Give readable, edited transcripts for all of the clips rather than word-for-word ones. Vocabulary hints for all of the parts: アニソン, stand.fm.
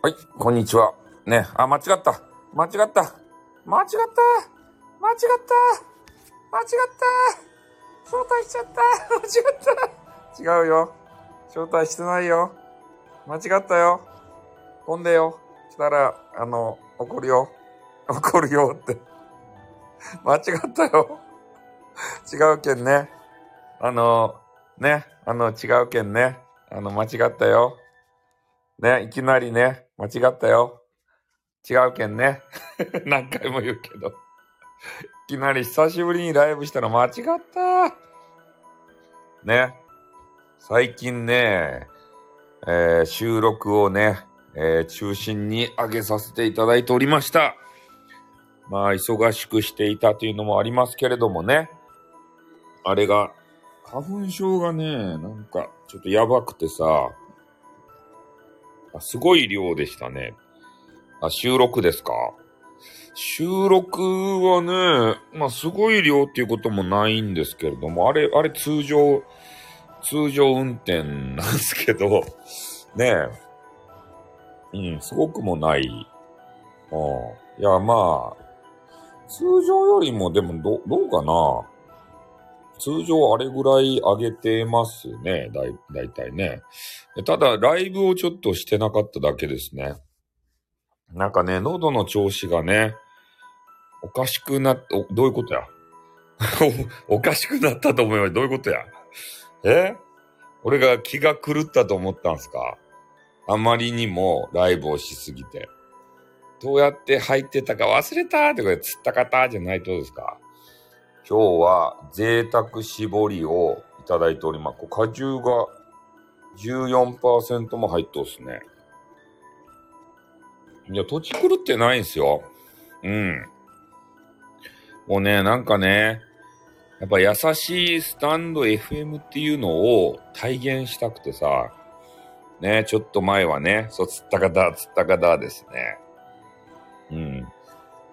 はい、こんにちは。ね、あ、間違った招待しちゃった間違った違うよ。招待してないよ。間違ったよ。飛んでよ。したら、怒るよって。間違ったよ。違うけんね。違うけんね。間違ったよ。ね、いきなりね、間違ったよ。違うけんね。何回も言うけど。いきなり久しぶりにライブしたら間違った。ね。最近ね、収録をね、中心に上げさせていただいておりました。まあ、忙しくしていたというのもありますけれどもね。あれが、花粉症がね、なんか、ちょっとやばくてさ、すごい量でしたね。あ、収録ですか？収録はね、まあ、すごい量っていうこともないんですけれども、あれ通常運転なんですけど、ねえ、うん、すごくもない。うん、いや、まあ、通常よりも、でも、どうかな。通常あれぐらい上げてますね。だいたいね。ただ、ライブをちょっとしてなかっただけですね。なんかね、喉の調子がね、おかしくなっ、どういうことやおかしくなったと思えばどういうことや俺が気が狂ったと思ったんすか？あまりにもライブをしすぎて。どうやって入ってたか忘れたとか、つったかたじゃないとですか？今日は贅沢絞りをいただいております。果汁が 14% も入っとうっすね。いや、土地狂ってないんすよ。うん。もうね、なんかね、やっぱ優しいスタンド FM っていうのを体現したくてさ、ね、ちょっと前はね、つったかだですね。うん。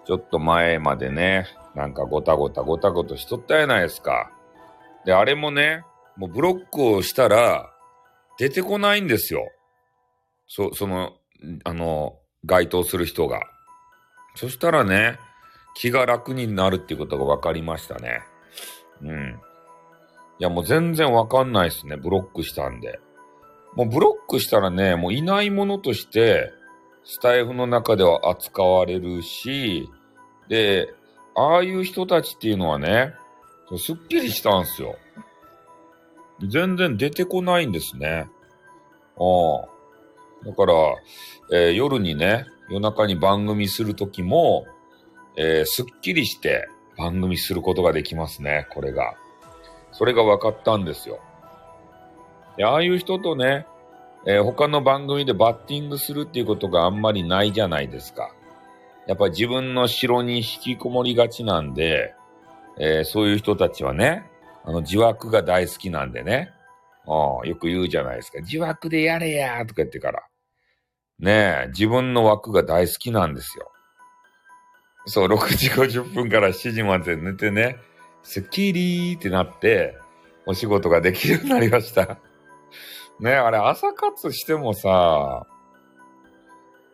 ちょっと前までね、なんかごたごたしとったやないですか。で、あれもね、もうブロックをしたら、出てこないんですよ。該当する人が。そしたらね、気が楽になるっていうことが分かりましたね。うん。いや、もう全然分かんないですね。ブロックしたんで。もうブロックしたらね、もういないものとして、スタイフの中では扱われるし、で、ああいう人たちっていうのはね、すっきりしたんですよ。全然出てこないんですね。ああ。だから、夜にね、夜中に番組するときも、すっきりして番組することができますね、これが。それが分かったんですよ。で、ああいう人とね、他の番組でバッティングするっていうことがあんまりないじゃないですか。やっぱ自分の城に引きこもりがちなんで、そういう人たちはね、自枠が大好きなんでね、よく言うじゃないですか。自枠でやれやーとか言ってから。ねえ、自分の枠が大好きなんですよ。そう、6時50分から7時まで寝てね、スッキリーってなって、お仕事ができるようになりました。ねえ、あれ朝活してもさ、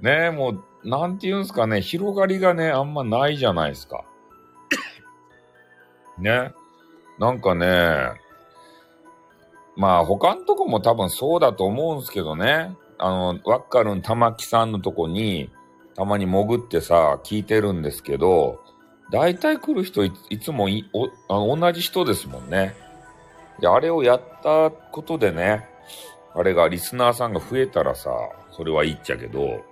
ねえ、もう、なんて言うんすかね、広がりがね、あんまないじゃないですか。ね。なんかね、まあ他のとこも多分そうだと思うんすけどね。ワッカルン玉木さんのとこにたまに潜ってさ、聞いてるんですけど、だいたい来る人 いつも同じ人ですもんね。で、あれをやったことでね、あれがリスナーさんが増えたらさ、それはいいっちゃけど、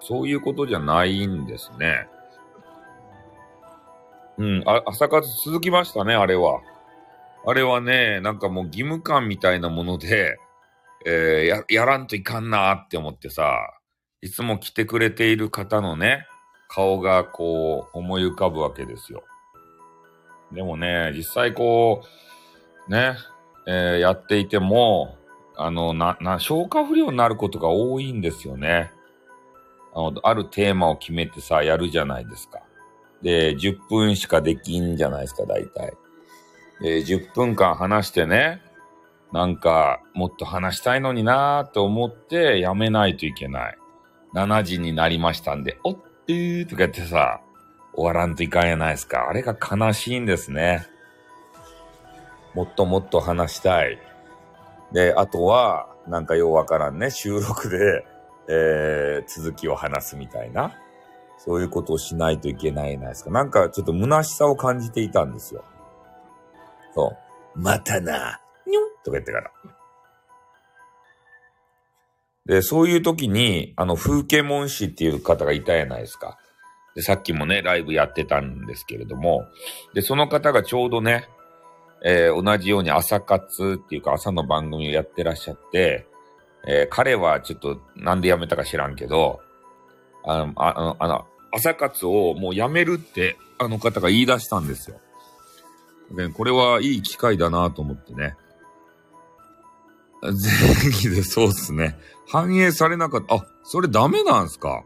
そういうことじゃないんですね。うん、朝活続きましたね、あれは。あれはね、なんかもう義務感みたいなもので、やらんといかんなーって思ってさ、いつも来てくれている方のね、顔がこう思い浮かぶわけですよ。でもね、実際こう、ね、やっていても、消化不良になることが多いんですよね。あるテーマを決めてさ、やるじゃないですか。で、10分しかできんじゃないですか、だいたい。10分間話してね、なんかもっと話したいのになーって思ってやめないといけない。7時になりましたんで、おってーとかやってさ、終わらんといかんやないですか。あれが悲しいんですね。もっともっと話したい。で、あとは、なんかようわからんね、収録で、続きを話すみたいな。そういうことをしないといけないじゃないですか。なんかちょっと虚しさを感じていたんですよ。そう。またな、にょんとか言ってから。で、そういう時に、風景文師っていう方がいたじゃないですか。で、さっきもね、ライブやってたんですけれども、で、その方がちょうどね、同じように朝活っていうか朝の番組をやってらっしゃって、彼はちょっとなんで辞めたか知らんけど、朝活をもうやめるってあの方が言い出したんですよ。で、これはいい機会だなと思ってね。前期でそうっすね。反映されなかった。あ、それダメなんすか？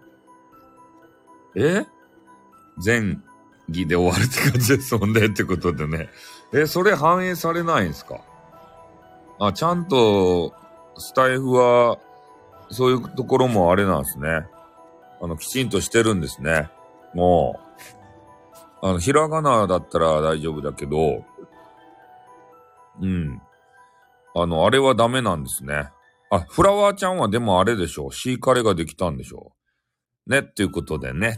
前期で終わるって感じですもんねってことでね。それ反映されないんですか？あ、ちゃんと、スタイフは、そういうところもあれなんですね。きちんとしてるんですね。もう、ひらがなだったら大丈夫だけど、うん。あれはダメなんですね。あ、フラワーちゃんはでもあれでしょう。シーカレーができたんでしょう。ね、ということでね。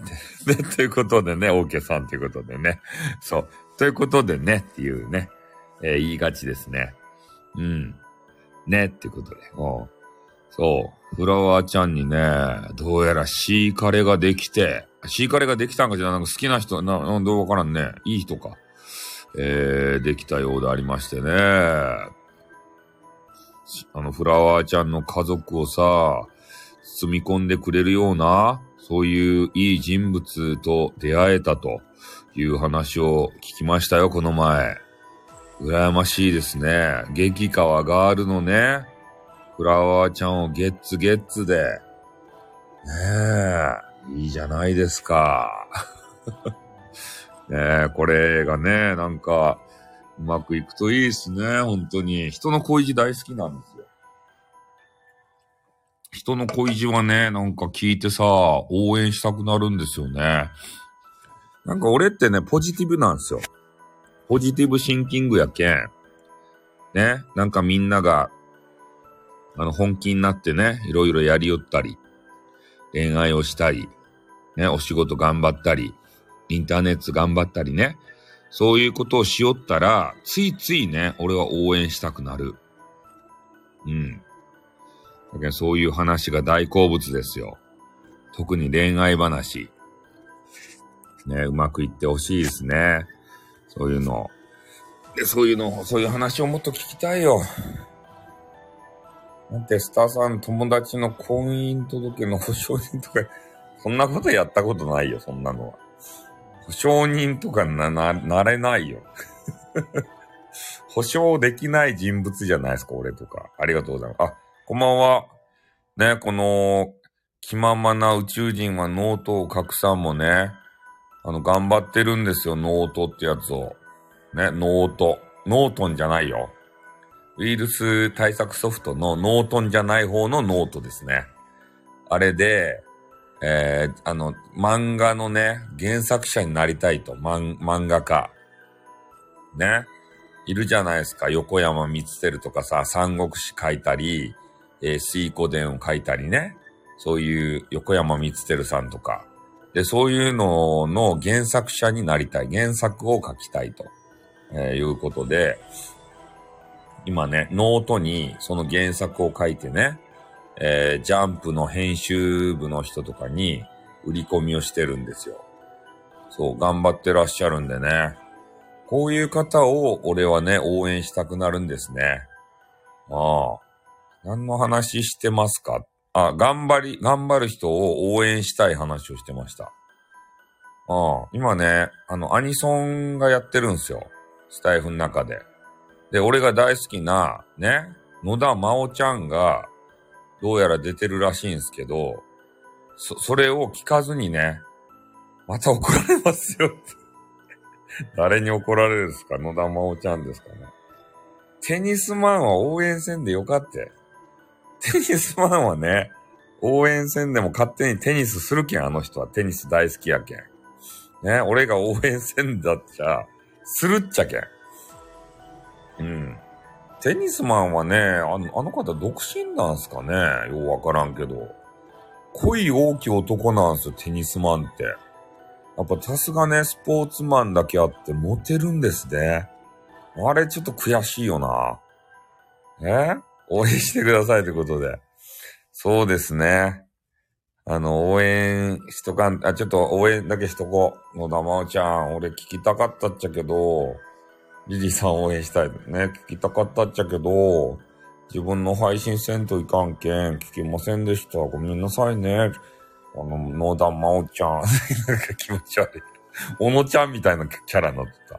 ね、ということでね、OK さんということでね。そう。ということでね、っていうね、言いがちですね。うん。ね、っていうことで。そう。フラワーちゃんにね、どうやらシーカレーができて、シーカレーができたんかじゃなく好きな人、どうわからんね。いい人か。できたようでありましてね。フラワーちゃんの家族をさ、包み込んでくれるような、そういういい人物と出会えたという話を聞きましたよ、この前。羨ましいですね。激川ガールのね、フラワーちゃんをゲッツで。ねえ、いいじゃないですか。ねえ、これがね、なんか、うまくいくといいですね、本当に。人の恋路大好きなんですよ。人の恋路はね、なんか聞いてさ、応援したくなるんですよね。なんか俺ってね、ポジティブなんですよ。ポジティブシンキングやけん。ね、なんかみんなが、本気になってね、いろいろやりよったり、恋愛をしたり、ね、お仕事頑張ったり、インターネット頑張ったりね、そういうことをしよったら、ついついね、俺は応援したくなる。うん。だけどそういう話が大好物ですよ。特に恋愛話。ね、うまくいってほしいですね。そういうの。で、そういう話をもっと聞きたいよ。なんて、スターさん、友達の婚姻届の保証人とか、そんなことやったことないよ、そんなのは。保証人とかなれないよ。保証できない人物じゃないですか、俺とか。ありがとうございます。あ、こんばんは。ね、この、気ままな宇宙人はノートを拡散もね、頑張ってるんですよ、ノートってやつを。ね、ノート。ノートンじゃないよ。ウイルス対策ソフトのノートンじゃない方のノートですね。あれで、漫画のね、原作者になりたいと、漫画家。ね。いるじゃないですか、横山光輝とかさ、三国志書いたり、水湖伝を書いたりね。そういう横山光輝さんとか。で、そういうのの原作者になりたい。原作を書きたいと、いうことで、今ね、ノートにその原作を書いてね、ジャンプの編集部の人とかに売り込みをしてるんですよ。そう、頑張ってらっしゃるんでね。こういう方を俺はね、応援したくなるんですね。ああ。何の話してますか？あ、頑張る人を応援したい話をしてました。ああ、今ね、アニソンがやってるんですよ。スタイフの中で。で、俺が大好きな、ね、野田真央ちゃんが、どうやら出てるらしいんですけど、それを聞かずにね、また怒られますよって。誰に怒られるんですか？野田真央ちゃんですかね。テニスマンは応援せんでよかった。テニスマンはね、応援せんでも勝手にテニスするけん、あの人はテニス大好きやけん。ね、俺が応援せんだっちゃ、するっちゃけん。うん。テニスマンはね、あの方独身なんすかね、ようわからんけど。恋大きい男なんすよ、テニスマンって。やっぱさすがね、スポーツマンだけあってモテるんですね。あれちょっと悔しいよな。応援してくださいということで。そうですね。応援しとかん、ちょっと応援だけしとこう。野田真央ちゃん、俺聞きたかったっちゃけど、リリーさん応援したいね。聞きたかったっちゃけど、自分の配信せんといかんけん、聞けませんでした。ごめんなさいね。野田真央ちゃん。なんか気持ち悪い。小野ちゃんみたいなキャラになってた。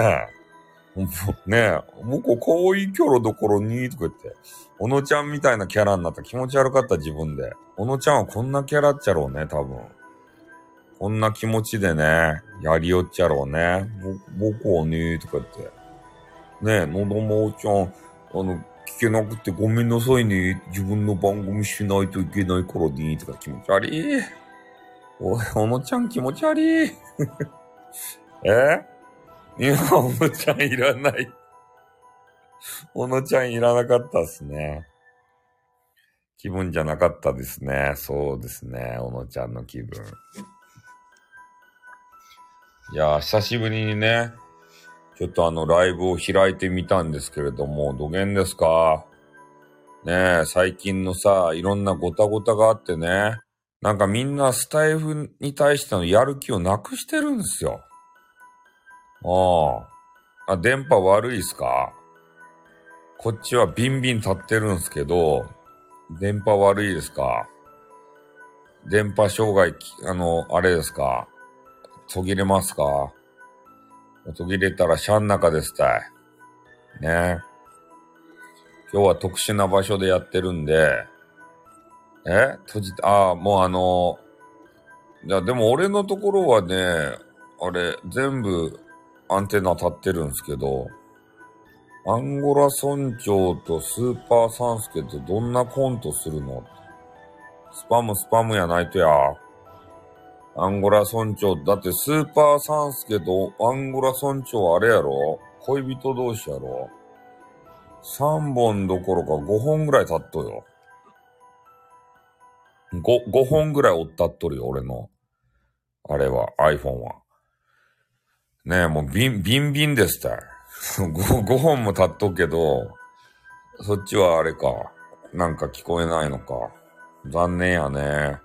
ねえ。ねえ、僕可愛いキャラどころに、とか言って、小野ちゃんみたいなキャラになった気持ち悪かった自分で。小野ちゃんはこんなキャラっちゃろうね、多分。こんな気持ちでね、やりよっちゃろうね。僕はね、とか言って。ねえ、のどまおちゃん、聞けなくてごめんなさいね。自分の番組しないといけないからね、とか気持ち悪い。おい、小野ちゃん気持ち悪い。今、小野ちゃんいらない。小野ちゃんいらなかったですね。気分じゃなかったですね。そうですね。小野ちゃんの気分。いやー、久しぶりにね、ちょっとライブを開いてみたんですけれども、どげんですか？ねえ、最近のさ、いろんなごたごたがあってね、なんかみんなスタイフに対してのやる気をなくしてるんですよ。電波悪いっすか？こっちはビンビン立ってるんすけど、電波悪いですか？電波障害、あれですか？途切れますか？途切れたらシャン中ですたい。ね。今日は特殊な場所でやってるんで、もういや、でも俺のところはね、あれ、全部、アンテナ立ってるんですけど、アンゴラ村長とスーパーサンスケってどんなコントするの？スパムやないとや。アンゴラ村長、だってスーパーサンスケとアンゴラ村長あれやろ？恋人同士やろ？3本どころか5本ぐらい立っとよ。5本ぐらい追ったっとるよ、俺の。あれは、iPhone は。ねえ、もうビンビンでした。5本も立っとくけど、そっちはあれか。なんか聞こえないのか。残念やね。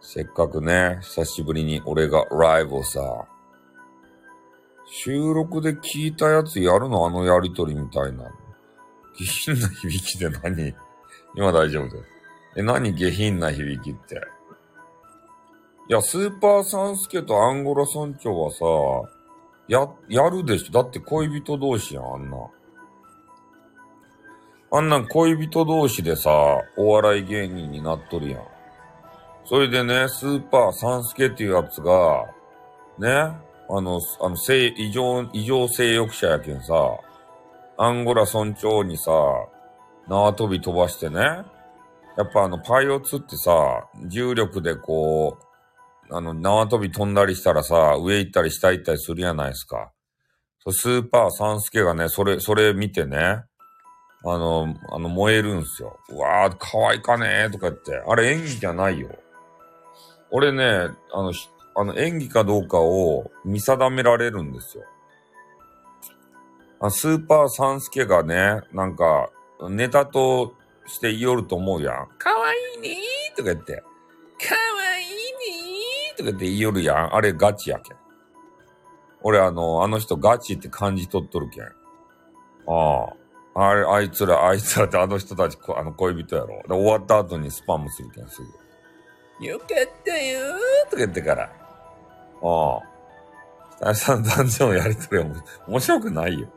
せっかくね、久しぶりに俺がライブをさ、収録で聞いたやつやるの？やりとりみたいな。下品な響きで何？今大丈夫です。何下品な響きって。いや、スーパーサンスケとアンゴラ村長はさ、やるでしょ。だって恋人同士やん、あんなん恋人同士でさ、お笑い芸人になっとるやん。それでね、スーパーサンスケっていうやつが、ね、異常性欲者やけんさ、アンゴラ村長にさ、縄跳び飛ばしてね、やっぱパイオツってさ、重力でこう、縄跳び飛んだりしたらさ、上行ったり下行ったりするやないですか。スーパーサンスケがね、それ見てね、燃えるんすよ。うわー、可愛いかねーとか言って。あれ演技じゃないよ。俺ね、演技かどうかを見定められるんですよ。スーパーサンスケがね、なんか、ネタとして言おると思うやん。可愛いねーとか言って。とかって言いよるやん。あれガチやけん。俺あの人ガチって感じ取っとるけん。あいつらってあの人たち、恋人やろ。で、終わった後にスパムするけん、すぐ。よかったよーとか言ってから。あさんの男女のやりとりは面白くないよ。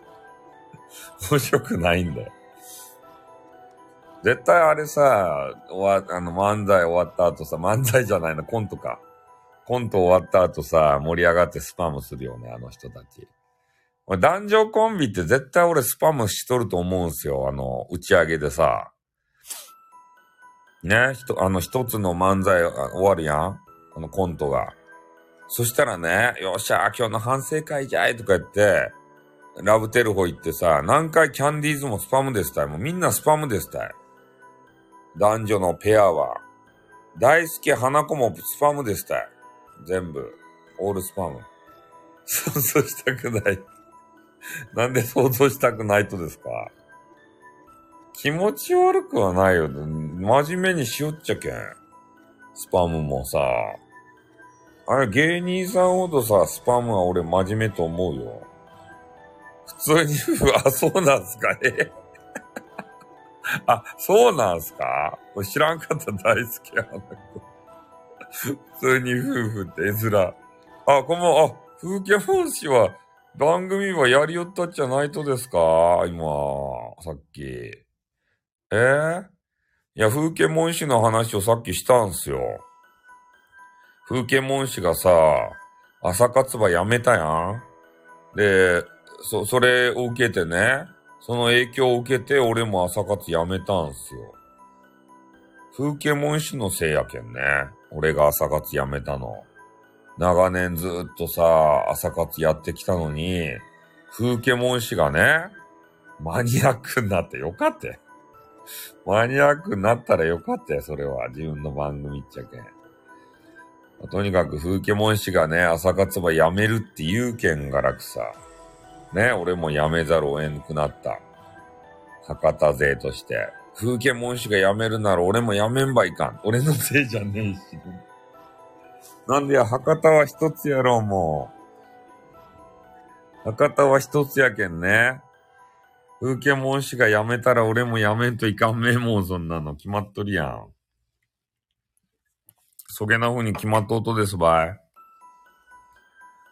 面白くないんだよ。絶対あれさ、漫才終わった後さ、漫才じゃないな、コントか。コント終わった後さ、盛り上がってスパムするよね、あの人たち。男女コンビって絶対俺スパムしとると思うんすよ、打ち上げでさ。ね、一つの漫才終わるやん、あのコントが。そしたらね、よっしゃ、今日の反省会じゃいとか言って、ラブテルホ行ってさ、何回キャンディーズもスパムでしたい。もうみんなスパムでしたい。男女のペアは。大好き花子もスパムでしたい。全部。オールスパム。想像したくない。なんで想像したくないとですか？気持ち悪くはないよ。真面目にしよっちゃけん。スパムもさ。あれ芸人さんほどさ、スパムは俺真面目と思うよ。普通に、あ、そうなんすかね。あ、そうなんすか？知らんかった、大好きやな。普通に夫婦って絵面。あ、この、あ、風景本誌は、番組はやりよったっちゃないとですか？今、さっき。いや、風景文誌の話をさっきしたんすよ。風景文誌がさ、朝活ばやめたやん。で、それを受けてね、その影響を受けて俺も朝活やめたんすよ。風景文誌のせいやけんね。俺が朝活やめたの。長年ずーっとさ、朝活やってきたのに、風景文誌がね、マニアックになってよかった。マニアックになったらよかったよ、それは。自分の番組っちゃけん。とにかく風景文誌がね、朝活ばやめるって言うけんが楽さ。ね、俺も辞めざるを得なくなった。博多勢として。風景文士が辞めるなら俺も辞めんばいかん。俺のせいじゃねえし。なんでや、博多は一つやろう、もう。博多は一つやけんね。風景文士が辞めたら俺も辞めんといかんめえもん、そんなの。決まっとるやん。そげな風に決まっとうとですばい。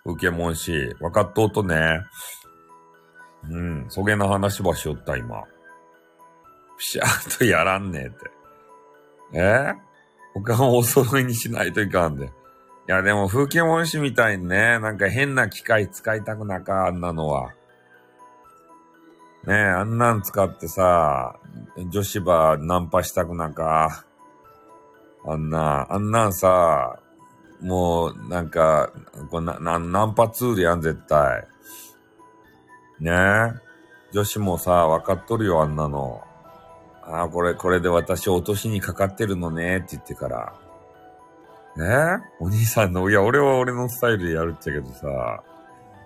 風景文士、わかっとうとね。うん、そげな話ばしよった、今。ピシャーっとやらんねえって。他をお揃いにしないといかんで。いや、でも、風景文士みたいにね、なんか変な機械使いたくなか、あんなのは。ねえ、あんなん使ってさ、女子ばナンパしたくなか。あんなんさ、もう、なんか、これナンパツールやん、絶対。ねえ。女子もさ、わかっとるよ、あんなの。ああ、これで私落としにかかってるのね、って言ってから。ねえ、お兄さんの、いや、俺は俺のスタイルでやるっちゃけどさ、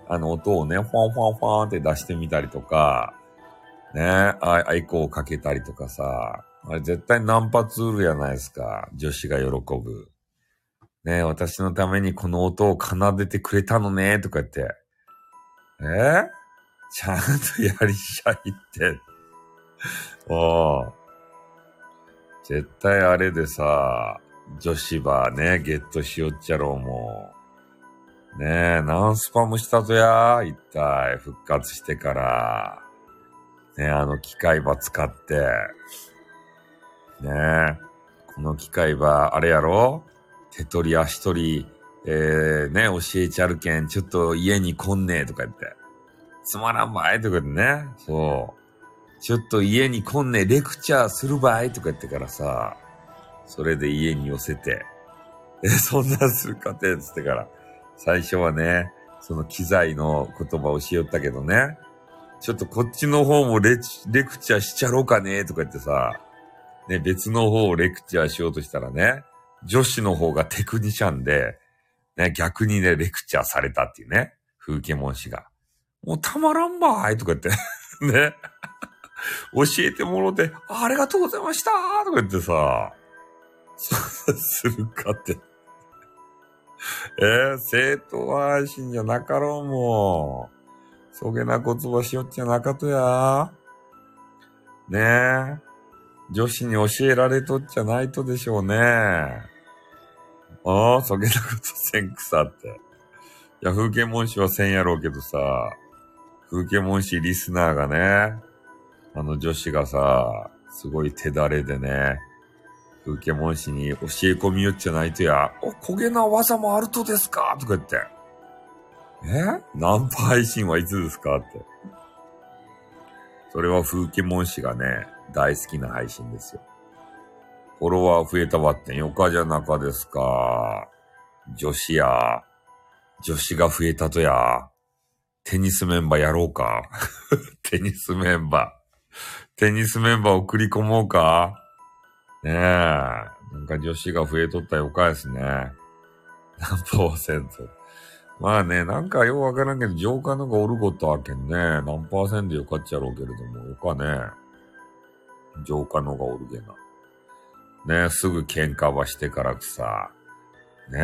音をね、ファンファンファンって出してみたりとか、ねえ、アイコンをかけたりとかさ、あれ絶対ナンパツールやないですか、女子が喜ぶ。ねえ、私のためにこの音を奏でてくれたのね、とか言って。ちゃんとやりしゃいって。絶対あれでさ、女子ばね、ゲットしよっちゃろうもん。ねえ、何スパムしたとや、一体、復活してから。ねえ、機械ば使って。ねえ、この機械ば、あれやろ？手取り足取り、ね、教えちゃるけん、ちょっと家に来んねえとか言って。つまらんばいとか言ってね。そう。ちょっと家に来んねえ、レクチャーするばいとか言ってからさ、それで家に寄せて、そんなするかて、つってから。最初はね、その機材の言葉を教えよったけどね。ちょっとこっちの方もレクチャーしちゃろうかねとか言ってさ、ね、別の方をレクチャーしようとしたらね、女子の方がテクニシャンで、ね、逆にね、レクチャーされたっていうね、風景文氏が。もうたまらんばーいとか言って、ね、教えてもろて、ありがとうございましたーとか言ってさ、そうするかって。生徒愛心じゃなかろうもん。そげなことばしよっちゃなかとやー。ねえ。女子に教えられとっちゃないとでしょうね。ああ、そげなことせんくさって。いや、風景文士はせんやろうけどさ、風景文士リスナーがね、女子がさ、すごい手だれでね、風景文士に教え込みよっちゃないとや、お、こげな技もあるとですかとか言って。ナンパ配信はいつですかって。それは風景文士がね、大好きな配信ですよ。フォロワー増えたばってんよかじゃなかですか。女子や、女子が増えたとや、テニスメンバーやろうか。テニスメンバー送り込もうか。ねえ、なんか女子が増えとったよかですね。何パーセント。まあね、なんかようわからんけど、上官のがおることはけんね、何パーセントよかっちゃろうけれども、よかね。上官のがおるげな。ねえ、すぐ喧嘩ばしてからくさ、ねえ、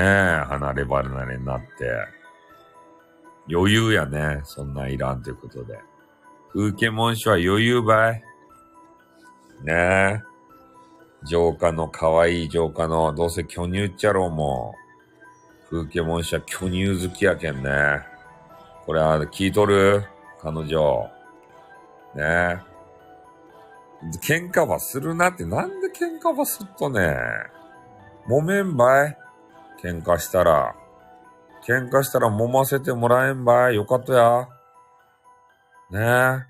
離れ離れになって、余裕やね、そんないらんということで。風景文書は余裕ばい。ねえ。浄化の可愛い浄化のどうせ巨乳っちゃろうもん。風景文書は巨乳好きやけんね。これは聞いとる彼女。ね喧嘩ばするなってなんで喧嘩ばすっとね。揉めんばい喧嘩したら。喧嘩したら揉ませてもらえんばいよかったや。ね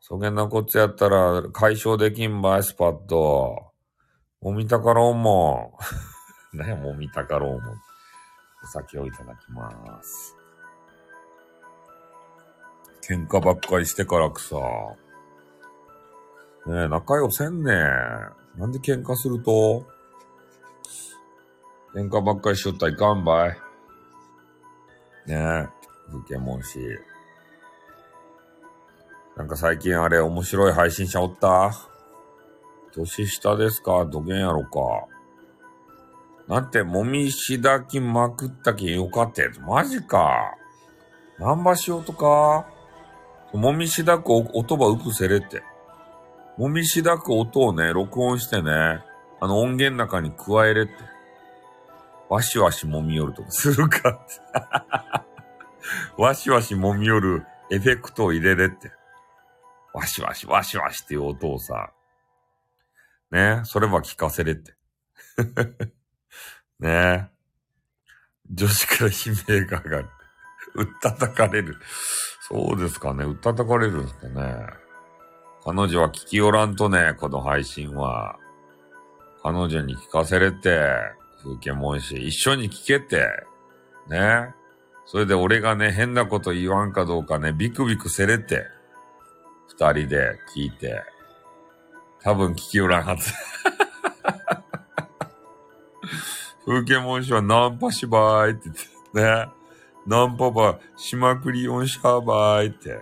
そげんなこっちやったら解消できんばいスパッと。もみたかろうもん。ね、もみたかろうもん。お酒をいただきます。喧嘩ばっかりしてからくさ。ねえ、仲良せんねえ。なんで喧嘩すると喧嘩ばっかりしとったらいかんばい。ねえ、ふけもんし。なんか最近あれ面白い配信者おった?年下ですかどげんやろか。なんて、もみしだきまくったけんよかったやつ。マジか。なんばしようとか。もみしだく音ばうくせれって。もみしだく音をね、録音してね、音源の中に加えれって。わしわしもみよるとかするかって。わしわしもみよるエフェクトを入れれって。わしわしわしわしっていう音をさ。ね、それは聞かせれって。ね、女子から悲鳴が上がる。うったたかれる。そうですかね。うったたかれるんですかね。彼女は聞きおらんとね、この配信は。彼女に聞かせれって、風景もんし、一緒に聞けって。ね。それで俺がね、変なこと言わんかどうかね、ビクビクせれって。二人で聞いて。多分聞きおらんはず。風景文書はナンパしばーいって言ってね。ナンパばしまくり音しゃばーいって。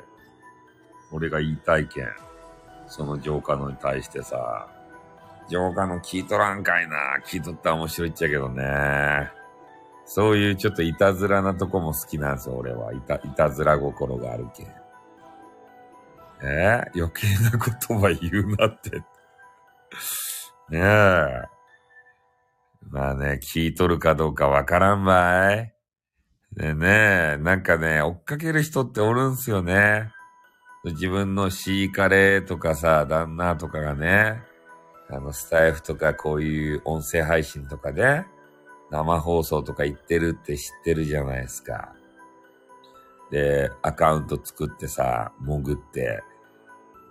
俺が言いたいけん。その浄化のに対してさ。浄化の聞いとらんかいな。聞いとったら面白いっちゃけどね。そういうちょっといたずらなとこも好きなんですよ、俺は。いたずら心があるけん。余計なことは言うなって。ねえ。まあね、聞いとるかどうかわからんばい。でね、なんかね、追っかける人っておるんすよね。自分のシーカレーとかさ、旦那とかがね、スタイフとかこういう音声配信とかで、生放送とか行ってるって知ってるじゃないですか。で、アカウント作ってさ、潜って、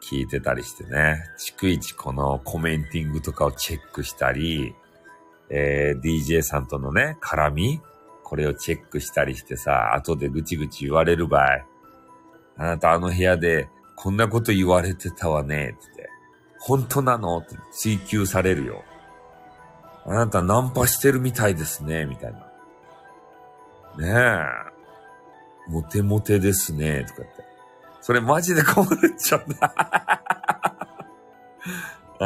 聞いてたりしてね、逐一このコメンティングとかをチェックしたり、DJ さんとのね、絡みこれをチェックしたりしてさ、後でぐちぐち言われる場合、あなたあの部屋でこんなこと言われてたわね、つって。本当なの?って追求されるよ。あなたナンパしてるみたいですね、みたいな。ねえ。モテモテですね、とかって。それマジで困るっちゃう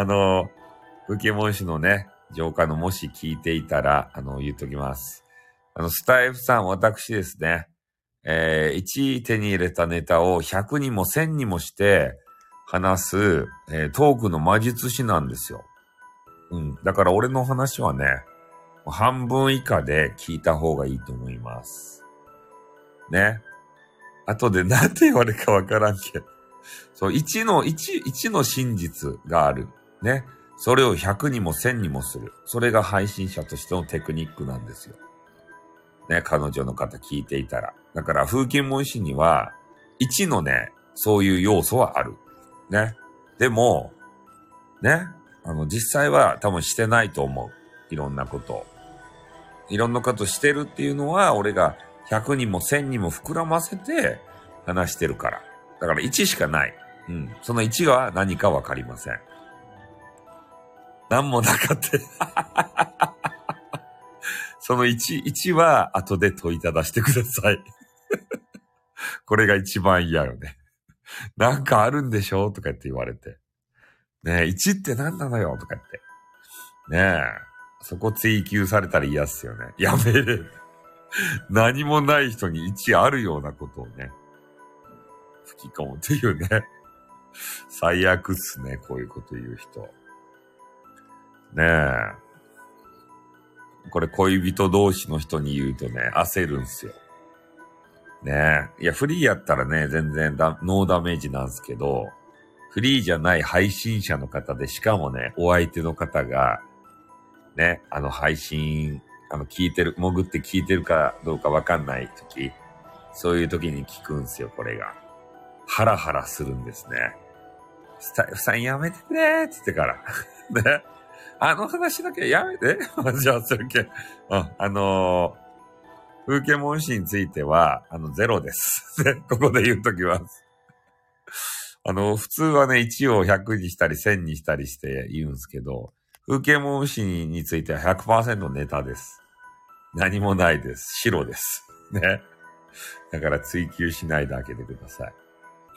な。風景文書のね、浄化のもし聞いていたら、言っときます。スタイフさん、私ですね、1位手に入れたネタを100にも1000にもして話す、トークの魔術師なんですよ。うん。だから俺の話はね、半分以下で聞いた方がいいと思います。ね。後で何て言われるかわからんけど。そう、1の真実がある。ね。それを100にも1000にもする。それが配信者としてのテクニックなんですよ。ね。彼女の方聞いていたら。だから、風景文書には、1のね、そういう要素はある。ね。でも、ね。実際は多分してないと思う。いろんなことを。いろんなことしてるっていうのは、俺が100人も1000人も膨らませて話してるから。だから1しかない。うん。その1は何かわかりません。何もなかった。その1は後で問いただしてください。これが一番嫌よね。なんかあるんでしょとか言って言われて。ねえ、1って何なのよとか言って。ねえ、そこ追求されたら嫌っすよね。やめれ。何もない人に1あるようなことをね、吹き込むっていうね。最悪っすね、こういうこと言う人。ねえ。これ恋人同士の人に言うとね、焦るんすよ。ねえ。いや、フリーやったらね、全然ノーダメージなんすけど、フリーじゃない配信者の方で、しかもね、お相手の方が、ね、配信、聞いてる、潜って聞いてるかどうかわかんないとき、そういうときに聞くんすよ、これが。ハラハラするんですね。スタイフさんやめてくれーって言ってから。ね。話だけやめて。じゃあ、それけ。風景文字については、ゼロです。ここで言うときは。普通はね、1を100にしたり1000にしたりして言うんすけど、風景文字については 100% ネタです。何もないです。白です。ね。だから追求しないで開けてください。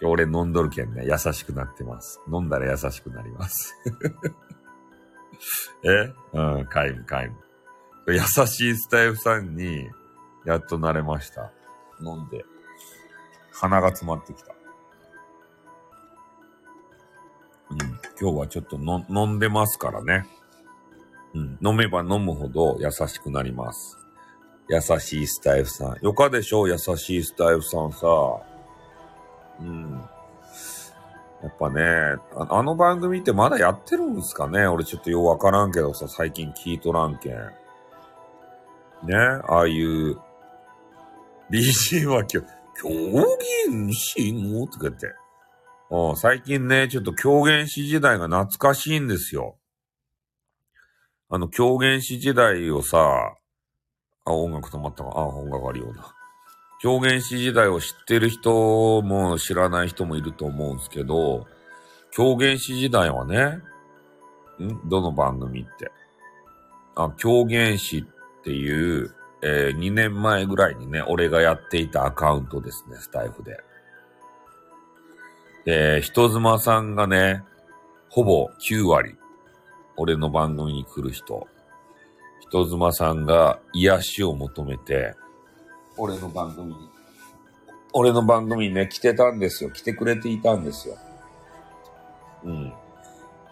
今日俺飲んどるけんね、優しくなってます。飲んだら優しくなります。うん、皆無。優しいスタイフさんに、やっと慣れました。飲んで。鼻が詰まってきた。うん、今日はちょっと飲んでますからね。うん、飲めば飲むほど優しくなります。優しいスタイフさん。よかでしょ、優しいスタイフさんさ。うん。やっぱね、あの番組ってまだやってるんですかね。俺ちょっとようわからんけどさ、最近聞いとらんけん。ね、ああいう、BG は狂言師のとか言って。最近ね、ちょっと狂言師時代が懐かしいんですよ。狂言師時代をさ、音楽止まったか。音楽あるような。狂言師時代を知ってる人も知らない人もいると思うんですけど、狂言師時代はね、どの番組って。狂言師っていう、2年前ぐらいにね、俺がやっていたアカウントですね、スタイフで。で、人妻さんがね、ほぼ9割、俺の番組に来る人。人妻さんが癒しを求めて、俺の番組にね、来てたんですよ。来てくれていたんですよ。うん。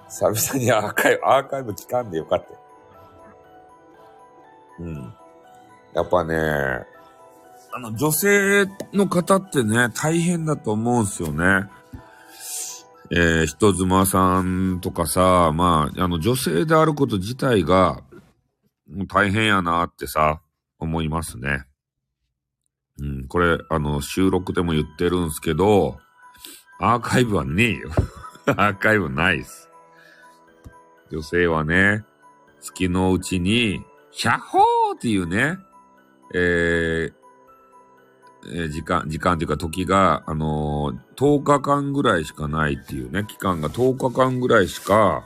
久々にアーカイブ聞かんでよかった。うん。やっぱね、女性の方ってね、大変だと思うんすよね。人妻さんとかさ、まあ、女性であること自体が、大変やなってさ、思いますね。うん、これ、収録でも言ってるんすけど、アーカイブはねえよ。アーカイブないっす。女性はね、月のうちに、シャッホーっていうね、時間というか時が、10日間ぐらいしかないっていうね、期間が10日間ぐらいしか、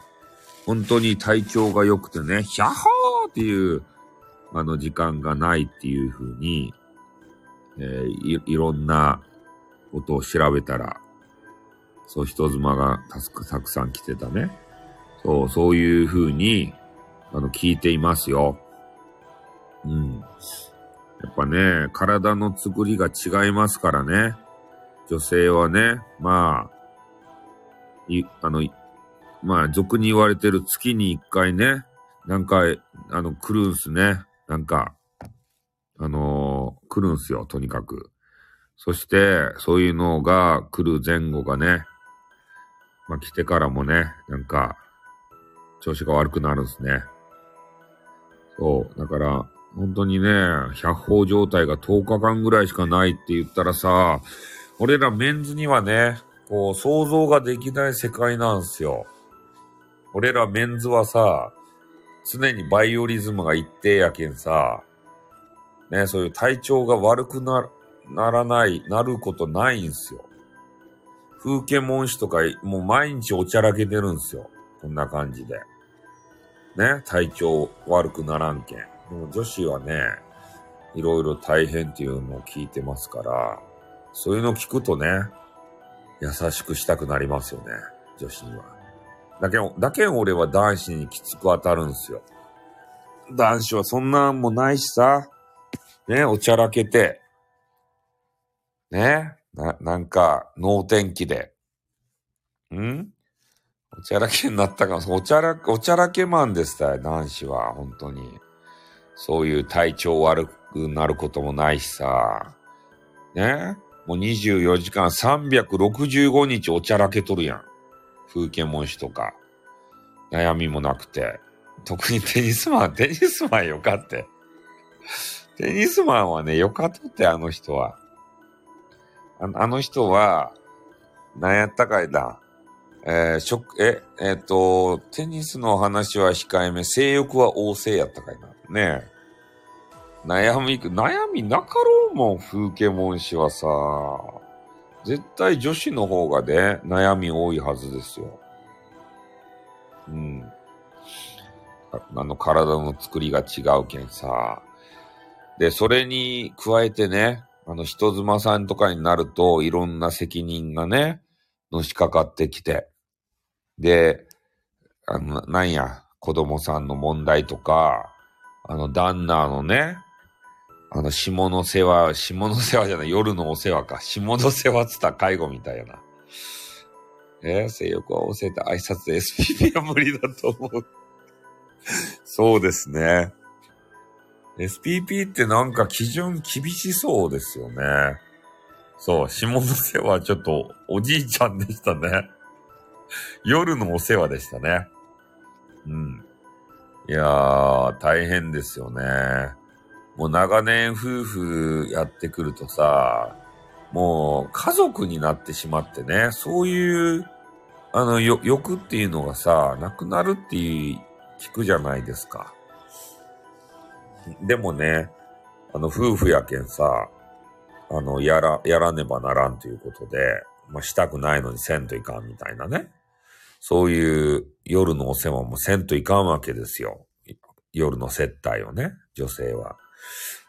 本当に体調が良くてね、ヒャッホーっていう、時間がないっていう風に、いろんなことを調べたら、そう、人妻がたくさん来てたね。そう、そういう風に、聞いていますよ。うん。やっぱね、体の作りが違いますからね。女性はね、まあ、俗に言われてる月に一回ね、なんか、来るんすね。なんか、来るんすよ、とにかく。そして、そういうのが来る前後がね、まあ来てからもね、なんか、調子が悪くなるんすね。そう、だから、本当にね、百宝状態が10日間ぐらいしかないって言ったらさ、俺らメンズにはね、こう想像ができない世界なんすよ。俺らメンズはさ、常にバイオリズムが一定やけんさ、ね、そういう体調が悪くなることないんすよ。風景文字とか、もう毎日おちゃらけてるんすよ。こんな感じで。ね、体調悪くならんけん。でも女子はね、いろいろ大変っていうのを聞いてますから、そういうの聞くとね、優しくしたくなりますよね、女子には。だけん俺は男子にきつく当たるんすよ。男子はそんなんもないしさ、ね、おちゃらけて、ね、なんか、脳天気で、おちゃらけになったかも、おちゃらけマンでしたよ、男子は、本当に。そういう体調悪くなることもないしさ、ね、もう24時間365日おちゃらけとるやん。風景文字とか、悩みもなくて。特にテニスマンよかって。テニスマンはね、よかとって、あの人は。あの人は、何やったかいな。テニスの話は控えめ、性欲は旺盛やったかいな。ねえ。悩みなかろうもん、風景文字はさ。絶対女子の方がね、悩み多いはずですよ。うん。体の作りが違うけんさ。で、それに加えてね、人妻さんとかになると、いろんな責任がね、のしかかってきて。で、子供さんの問題とか、旦那のね、下の世話じゃない、夜のお世話か。下の世話つった介護みたいな。性欲は旺盛で挨拶で SPP は無理だと思う。そうですね。SPP ってなんか基準厳しそうですよね。そう、下の世話はちょっとおじいちゃんでしたね。夜のお世話でしたね。うん。いやー、大変ですよね。もう長年夫婦やってくるとさ、もう家族になってしまってね、そういう、欲っていうのがさ、なくなるっていう、聞くじゃないですか。でもね、夫婦やけんさ、やらねばならんということで、まあ、したくないのにせんといかんみたいなね。そういう夜のお世話もせんといかんわけですよ。夜の接待をね、女性は。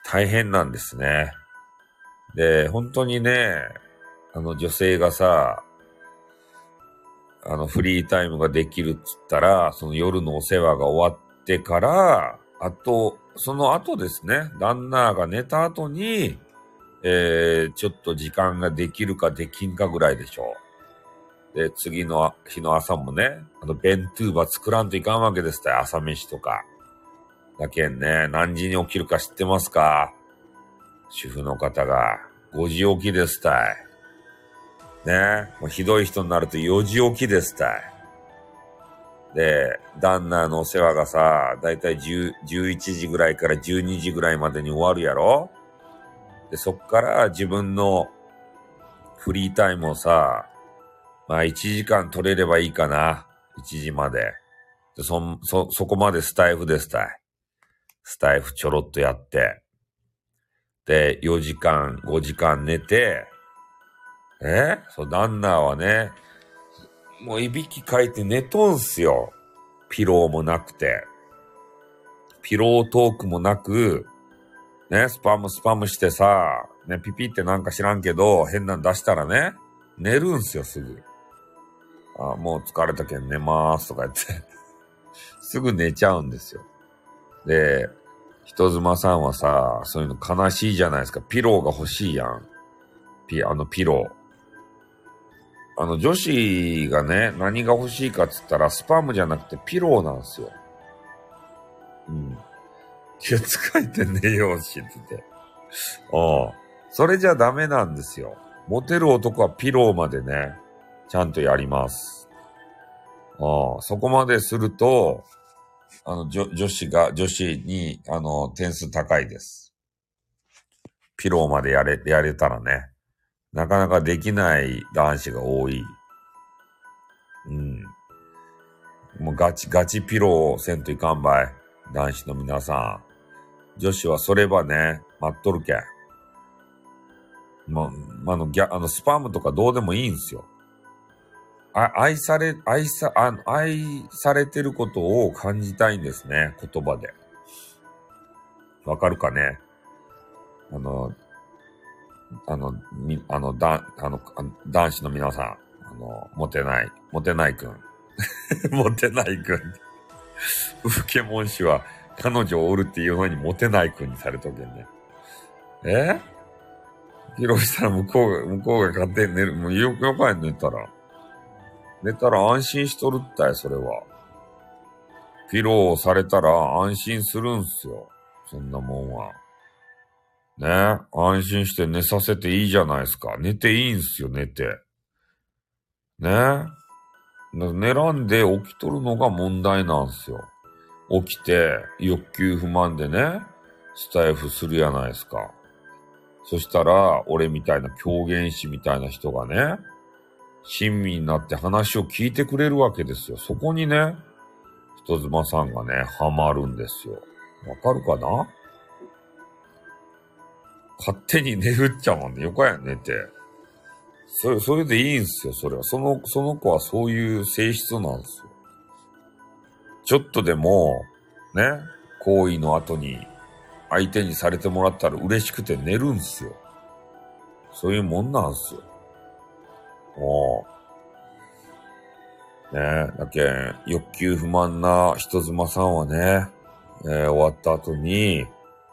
大変なんですね。で、本当にね、女性がさ、フリータイムができるっつったら、その夜のお世話が終わってから、その後ですね、旦那が寝た後に、ちょっと時間ができるかできんかぐらいでしょう。で、次の日の朝もね、弁当ば作らんといかんわけですって、朝飯とか。だけんね、何時に起きるか知ってますか？主婦の方が、5時起きですって。ねえ、もうひどい人になると4時起きですたい。で、旦那のお世話がさ、だいたい11時ぐらいから12時ぐらいまでに終わるやろ？で、そっから自分のフリータイムをさ、まあ1時間取れればいいかな。1時まで。で、そこまでスタイフですたい。スタイフちょろっとやって。で、4時間、5時間寝て、そう、旦那はね、もういびきかいて寝とんすよ。ピローもなくて。ピロートークもなく、ね、スパムしてさ、ね、ピピってなんか知らんけど、変なん出したらね、寝るんすよ、すぐ。あ、もう疲れたけん寝まーすとか言って。すぐ寝ちゃうんですよ。で、人妻さんはさ、そういうの悲しいじゃないですか。ピローが欲しいやん。ピロー。女子がね、何が欲しいかっつったら、スパムじゃなくてピローなんですよ。うん。ケツかいて寝ようしってて。うん。それじゃダメなんですよ。モテる男はピローまでね、ちゃんとやります。うん。そこまですると、女子に、点数高いです。ピローまでやれたらね。なかなかできない男子が多い。うん。もうガチピローせんといかんばい。男子の皆さん。女子はそればね、待っとるけん。スパムとかどうでもいいんすよ。愛されてることを感じたいんですね、言葉で。わかるかね。男子の皆さん、モテないくん。モテないくん。ウケモン氏は、彼女をおるっていうのにモテないくんにされとけんね。披露したら向こうが勝手に寝る。もうよかい寝たら安心しとるったい、それは。披露されたら安心するんすよ。そんなもんは。ね、安心して寝させていいじゃないですか。寝ていいんすよ、寝て。ね。寝らんで起きとるのが問題なんすよ。起きて欲求不満でね、スタイフするやないですか。そしたら、俺みたいな狂言師みたいな人がね、親身になって話を聞いてくれるわけですよ。そこにね、人妻さんがね、ハマるんですよ。わかるかな？勝手に寝るっちゃもんね。よかやん、寝て。それでいいんすよ、それは。その子はそういう性質なんですよ。ちょっとでも、ね、行為の後に、相手にされてもらったら嬉しくて寝るんすよ。そういうもんなんすよ。もう。ねえ、だけん、欲求不満な人妻さんはね、終わった後に、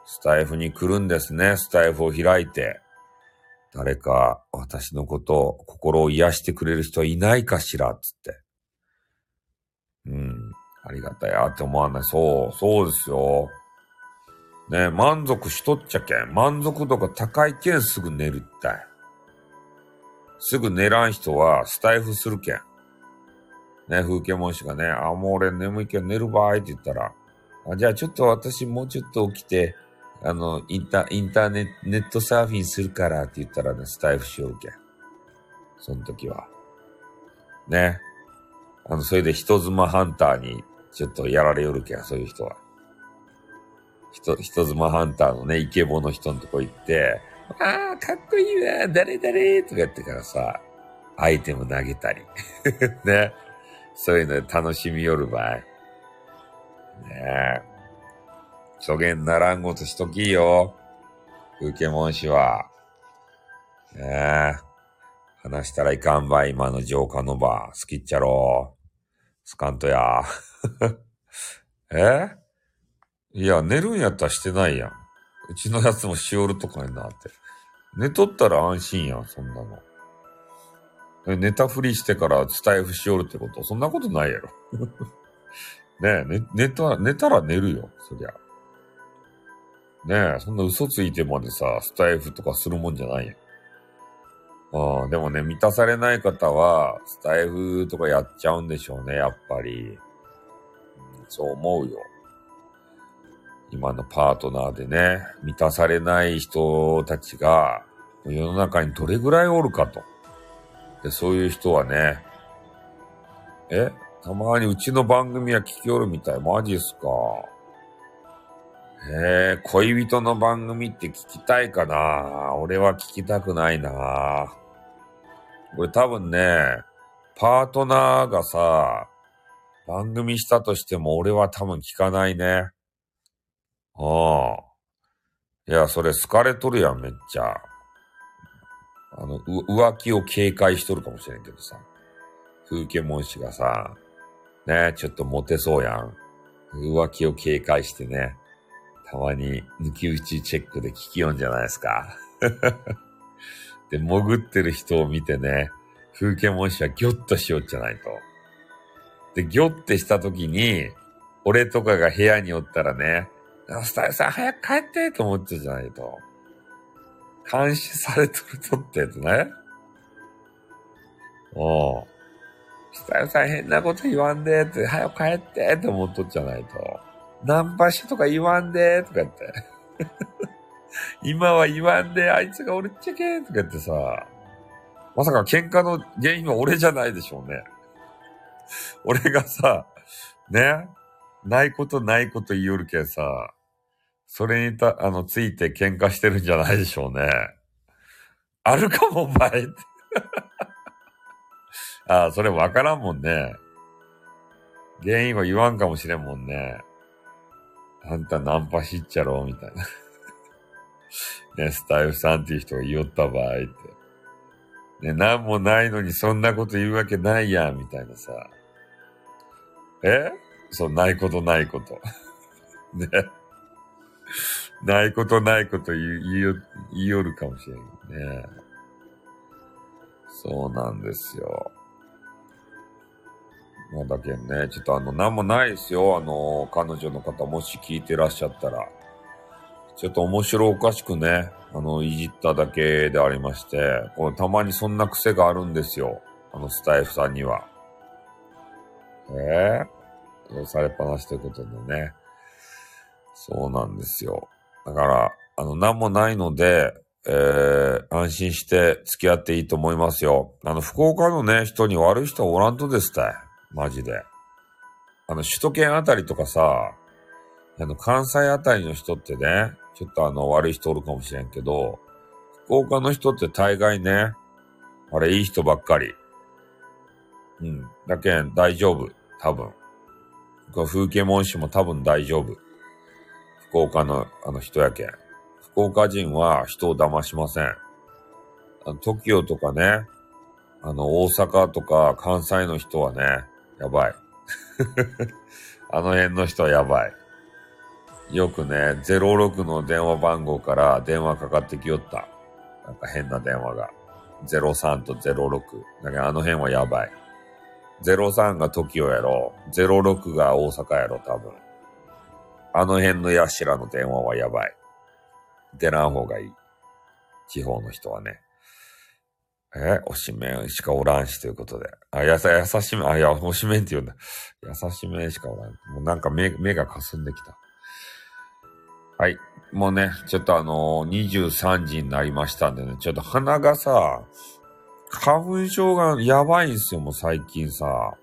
スタイフに来るんですね。スタイフを開いて。誰か私のこと、心を癒してくれる人いないかしら、つって。うん、ありがたいやって思わない。そうですよ。ね、満足しとっちゃけん。満足度が高いけんすぐ寝るったい。すぐ寝らん人はスタイフするけん。ね、風景文士がね、あ、もう俺眠いけん寝るばーいって言ったら、あ、じゃあちょっと私もうちょっと起きて、インターネットサーフィンするからって言ったらね、スタイフしよるけん。その時は。ね。それで人妻ハンターにちょっとやられよるけん、そういう人は。人妻ハンターのね、イケボの人のとこ行って、ああ、かっこいいわ、誰とかやってからさ、アイテム投げたり。ね。そういうの楽しみよる場合。ねえ。そげんならんごとしときよ。風景文氏は。ねえ。話したらいかんばい、今の浄化の場。好きっちゃろ。好かんとや。いや、寝るんやったらしてないやん。うちのやつもしおるとかになって。寝とったら安心やん、そんなの。寝たふりしてからスタイフしおるってこと、そんなことないやろ。ねえ、寝たら寝るよ、そりゃ。ねえ、そんな嘘ついてまでさ、スタイフとかするもんじゃないやん。あ、でもね、満たされない方は、スタイフとかやっちゃうんでしょうね、やっぱり。そう思うよ。今のパートナーでね、満たされない人たちが世の中にどれぐらいおるかと。で、そういう人はね、たまにうちの番組は聞きおるみたい。マジっすか。恋人の番組って聞きたいかな。俺は聞きたくないな。俺多分ね、パートナーがさ、番組したとしても俺は多分聞かないね。ああ。いや、それ好かれとるやん、めっちゃ。浮気を警戒しとるかもしれんけどさ。風景文氏がさ、ね、ちょっとモテそうやん。浮気を警戒してね、たまに抜き打ちチェックで聞きよんじゃないですか。で、潜ってる人を見てね、風景文氏はギョッとしよっちゃないと。で、ギョッてした時に、俺とかが部屋におったらね、スタイフさん早く帰ってと思っちゃうじゃないと。監視されとるとってとね。おう。スタイフさん変なこと言わんでって、早く帰ってと思っとっちゃないと。ナンパしとか言わんでとか言って。今は言わんで、あいつが俺っちゃけとか言ってさ。まさか喧嘩の原因は俺じゃないでしょうね。俺がさ、ね、ないこと言いよるけさ、それについて喧嘩してるんじゃないでしょうね。あるかもお前ってああ、それわからんもんね。原因は言わんかもしれんもんね。あんたナンパしっちゃろみたいなね、スタイフさんっていう人が言おった場合ってね、なんもないのにそんなこと言うわけないやんみたいなさ、そう、ないことね、ないこと言いよるかもしれんね。そうなんですよ。なんだけんね、ちょっとなんもないですよ。彼女の方もし聞いてらっしゃったら、ちょっと面白おかしくね、いじっただけでありまして、このたまにそんな癖があるんですよ。スタイフさんには。されっぱなしということでね。そうなんですよ。だから、なんもないので、安心して付き合っていいと思いますよ。福岡のね、人に悪い人はおらんとですたい。マジで。首都圏あたりとかさ、関西あたりの人ってね、ちょっと悪い人おるかもしれんけど、福岡の人って大概ね、あれいい人ばっかり。うん。だけん大丈夫。多分。風景文氏も多分大丈夫。福岡の人やけん。福岡人は人を騙しません。TOKIO とかね、大阪とか関西の人はね、やばい。辺の人はやばい。よくね、06の電話番号から電話かかってきよった。なんか変な電話が。03と06。だから辺はやばい。03がTOKIOやろ。06が大阪やろ、多分。辺のヤシラの電話はやばい。出らん方がいい。地方の人はね。おしめんしかおらんしということで。優しめ、おしめんって言うんだ。優しめしかおらん。もうなんか目がかすんできた。はい。もうね、ちょっと23時になりましたんでね、ちょっと鼻がさ、花粉症がやばいんすよ、もう最近さ。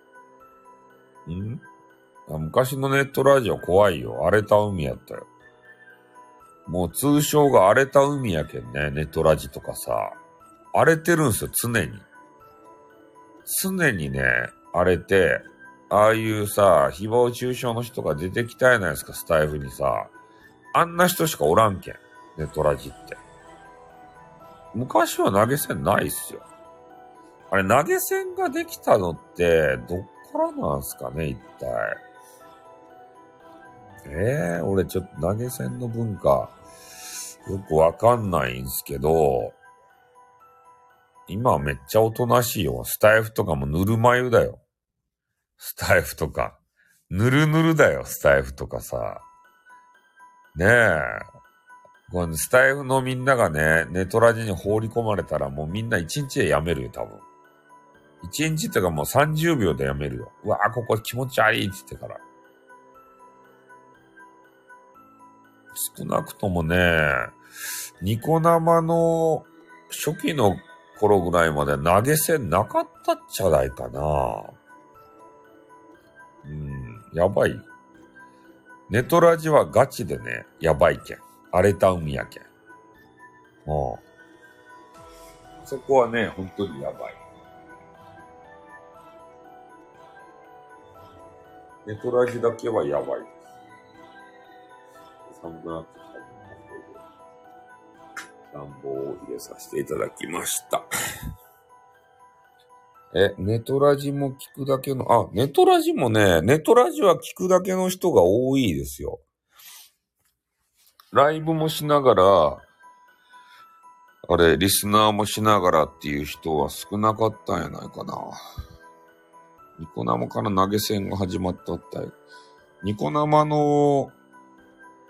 昔のネットラジオ怖いよ。荒れた海やったよ。もう通称が荒れた海やけんね、ネットラジとかさ。荒れてるんすよ、常に。常にね、荒れて、ああいうさ、誹謗中傷の人が出てきたやないですか、スタイフにさ。あんな人しかおらんけん、ネットラジって。昔は投げ銭ないっすよ。あれ、投げ銭ができたのって、どっからなんすかね、一体。俺ちょっと投げ銭の文化、よくわかんないんすけど、今はめっちゃおとなしいよ。スタイフとかもぬるま湯だよ。スタイフとか。ぬるぬるだよ、スタイフとかさ。ねえ。このスタイフのみんながね、ネトラジに放り込まれたらもうみんな1日でやめるよ、多分。1日とかもう30秒でやめるよ。うわぁ、ここ気持ち悪いって言ってから。少なくともね、ニコ生の初期の頃ぐらいまで投げ銭なかったっちゃないかな。やばい。ネトラジはガチでね、やばいけん。荒れた海やけん。もう。そこはね、本当にやばい。ネトラジだけはやばいです。寒くなってきたので、暖房を入れさせていただきました。ネトラジも聞くだけの、ネトラジもね、ネトラジは聞くだけの人が多いですよ。ライブもしながら、あれ、リスナーもしながらっていう人は少なかったんやないかな。ニコ生から投げ銭が始まったったい。ニコ生の、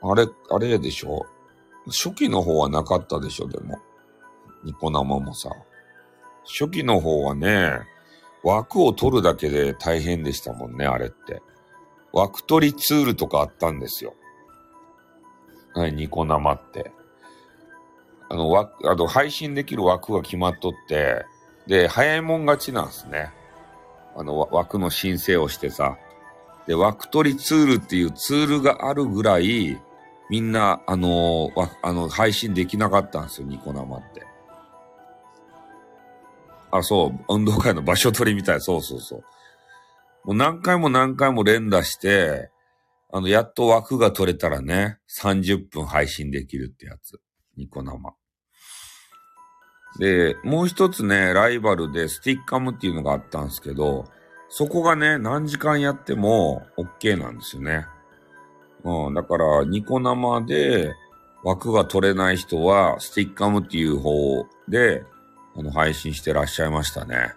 あれでしょ。初期の方はなかったでしょ、でも。ニコ生もさ。初期の方はね、枠を取るだけで大変でしたもんね、あれって。枠取りツールとかあったんですよ。はい、ニコ生って。配信できる枠が決まっとって、で、早いもん勝ちなんですね。枠の申請をしてさ、で、枠取りツールっていうツールがあるぐらい、みんな、配信できなかったんですよ、ニコ生って。あ、そう、運動会の場所取りみたい、そうそうそう。もう何回も何回も連打して、やっと枠が取れたらね、30分配信できるってやつ。ニコ生。で、もう一つね、ライバルでスティッカムっていうのがあったんですけど、そこがね、何時間やっても OK なんですよね。うん、だから、ニコ生で枠が取れない人は、スティッカムっていう方で、配信してらっしゃいましたね。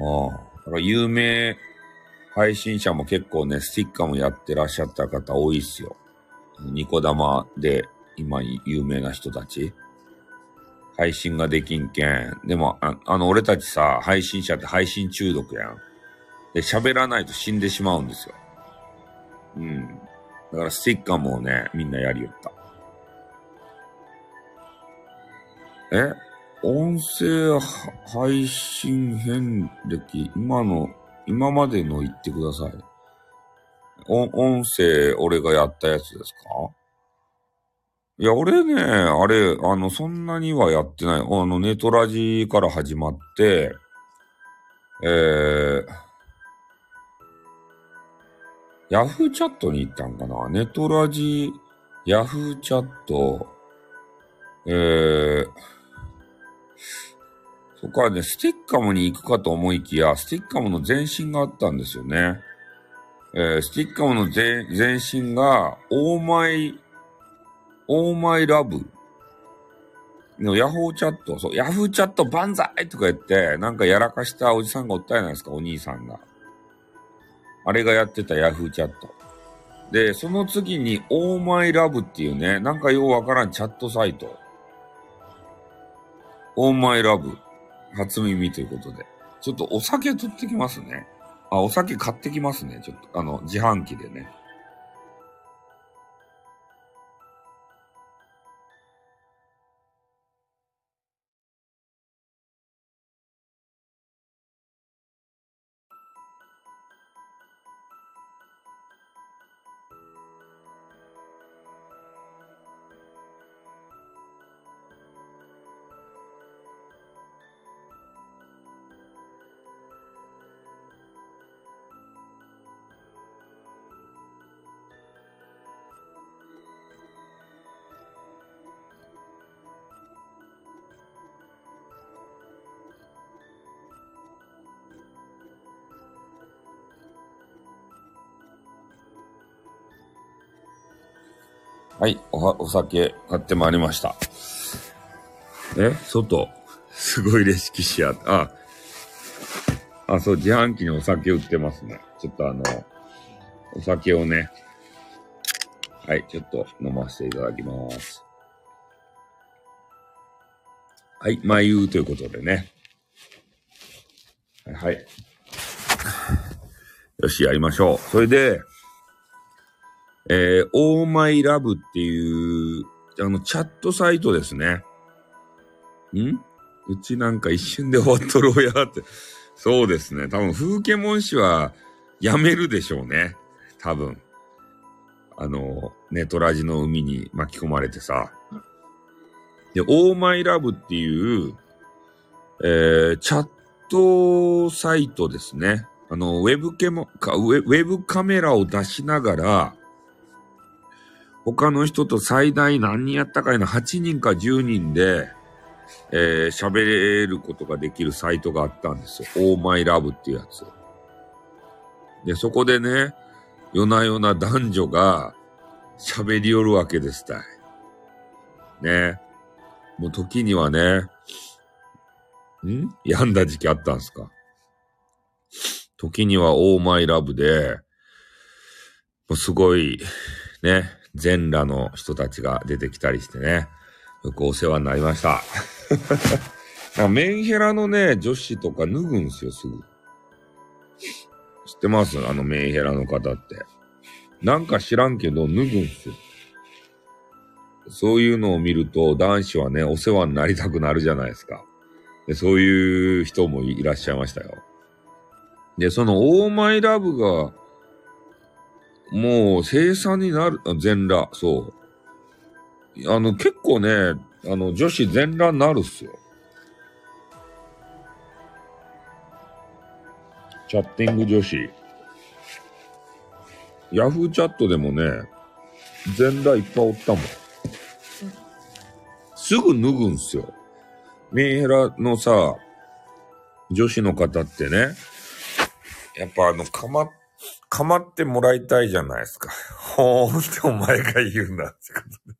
うん。だから有名配信者も結構ね、スティッカムやってらっしゃった方多いっすよ。ニコ生で、今有名な人たち。配信ができんけん。でも、俺たちさ、配信者って配信中毒やん。で、喋らないと死んでしまうんですよ。うん。だからスティッカーもね、みんなやりよった。え？音声配信遍歴、今までの言ってください。音声、俺がやったやつですか？いや、俺ね、あれ、そんなにはやってない。ネトラジから始まって、ヤフーチャットに行ったんかな？ネトラジ、ヤフーチャット、そこからね、スティッカムに行くかと思いきや、スティッカムの前身があったんですよね。スティッカムの前身が、オーマイラブのヤフーチャット、そう、ヤフーチャット万歳とか言って、なんかやらかしたおじさんがおったじゃないですか、お兄さんが。あれがやってたヤフーチャット。で、その次にオーマイラブっていうね、なんかようわからんチャットサイト。オーマイラブ。初耳ということで。ちょっとお酒取ってきますね。あ、お酒買ってきますね。ちょっと、自販機でね。はい、お酒買ってまいりました。外すごいレシキシア。そう、自販機にお酒売ってますね。ちょっとお酒をね、はい、ちょっと飲ませていただきます。はい、まゆということでね。はい。よし、やりましょう。それで、オーマイラブっていう、チャットサイトですね。うちなんか一瞬で終わっとろうやって。そうですね。多分、風景文氏はやめるでしょうね。多分。ネトラジの海に巻き込まれてさ。で、オーマイラブっていう、チャットサイトですね。ウェブカメラを出しながら、他の人と最大何人やったかいな、8人か10人で、喋れることができるサイトがあったんですよ。オーマイラブっていうやつ。で、そこでね、夜な夜な男女が喋り寄るわけですたい。ね。もう時にはね、病んだ時期あったんすか。時にはオーマイラブで、もうすごい、ね。全裸の人たちが出てきたりしてね、よくお世話になりました。メンヘラのね、女子とか脱ぐんすよ、すぐ。知ってます？メンヘラの方って。なんか知らんけど、脱ぐんすよ。そういうのを見ると、男子はね、お世話になりたくなるじゃないですか。で、そういう人もいらっしゃいましたよ。で、その、オーマイラブが、もう生産になる、全裸、そう。結構ね、女子全裸になるっすよ。チャッティング女子。ヤフーチャットでもね、全裸いっぱいおったもん。すぐ脱ぐんすよ。メンヘラのさ、女子の方ってね、やっぱかまってもらいたいじゃないですか。ほーんってお前が言うなってこと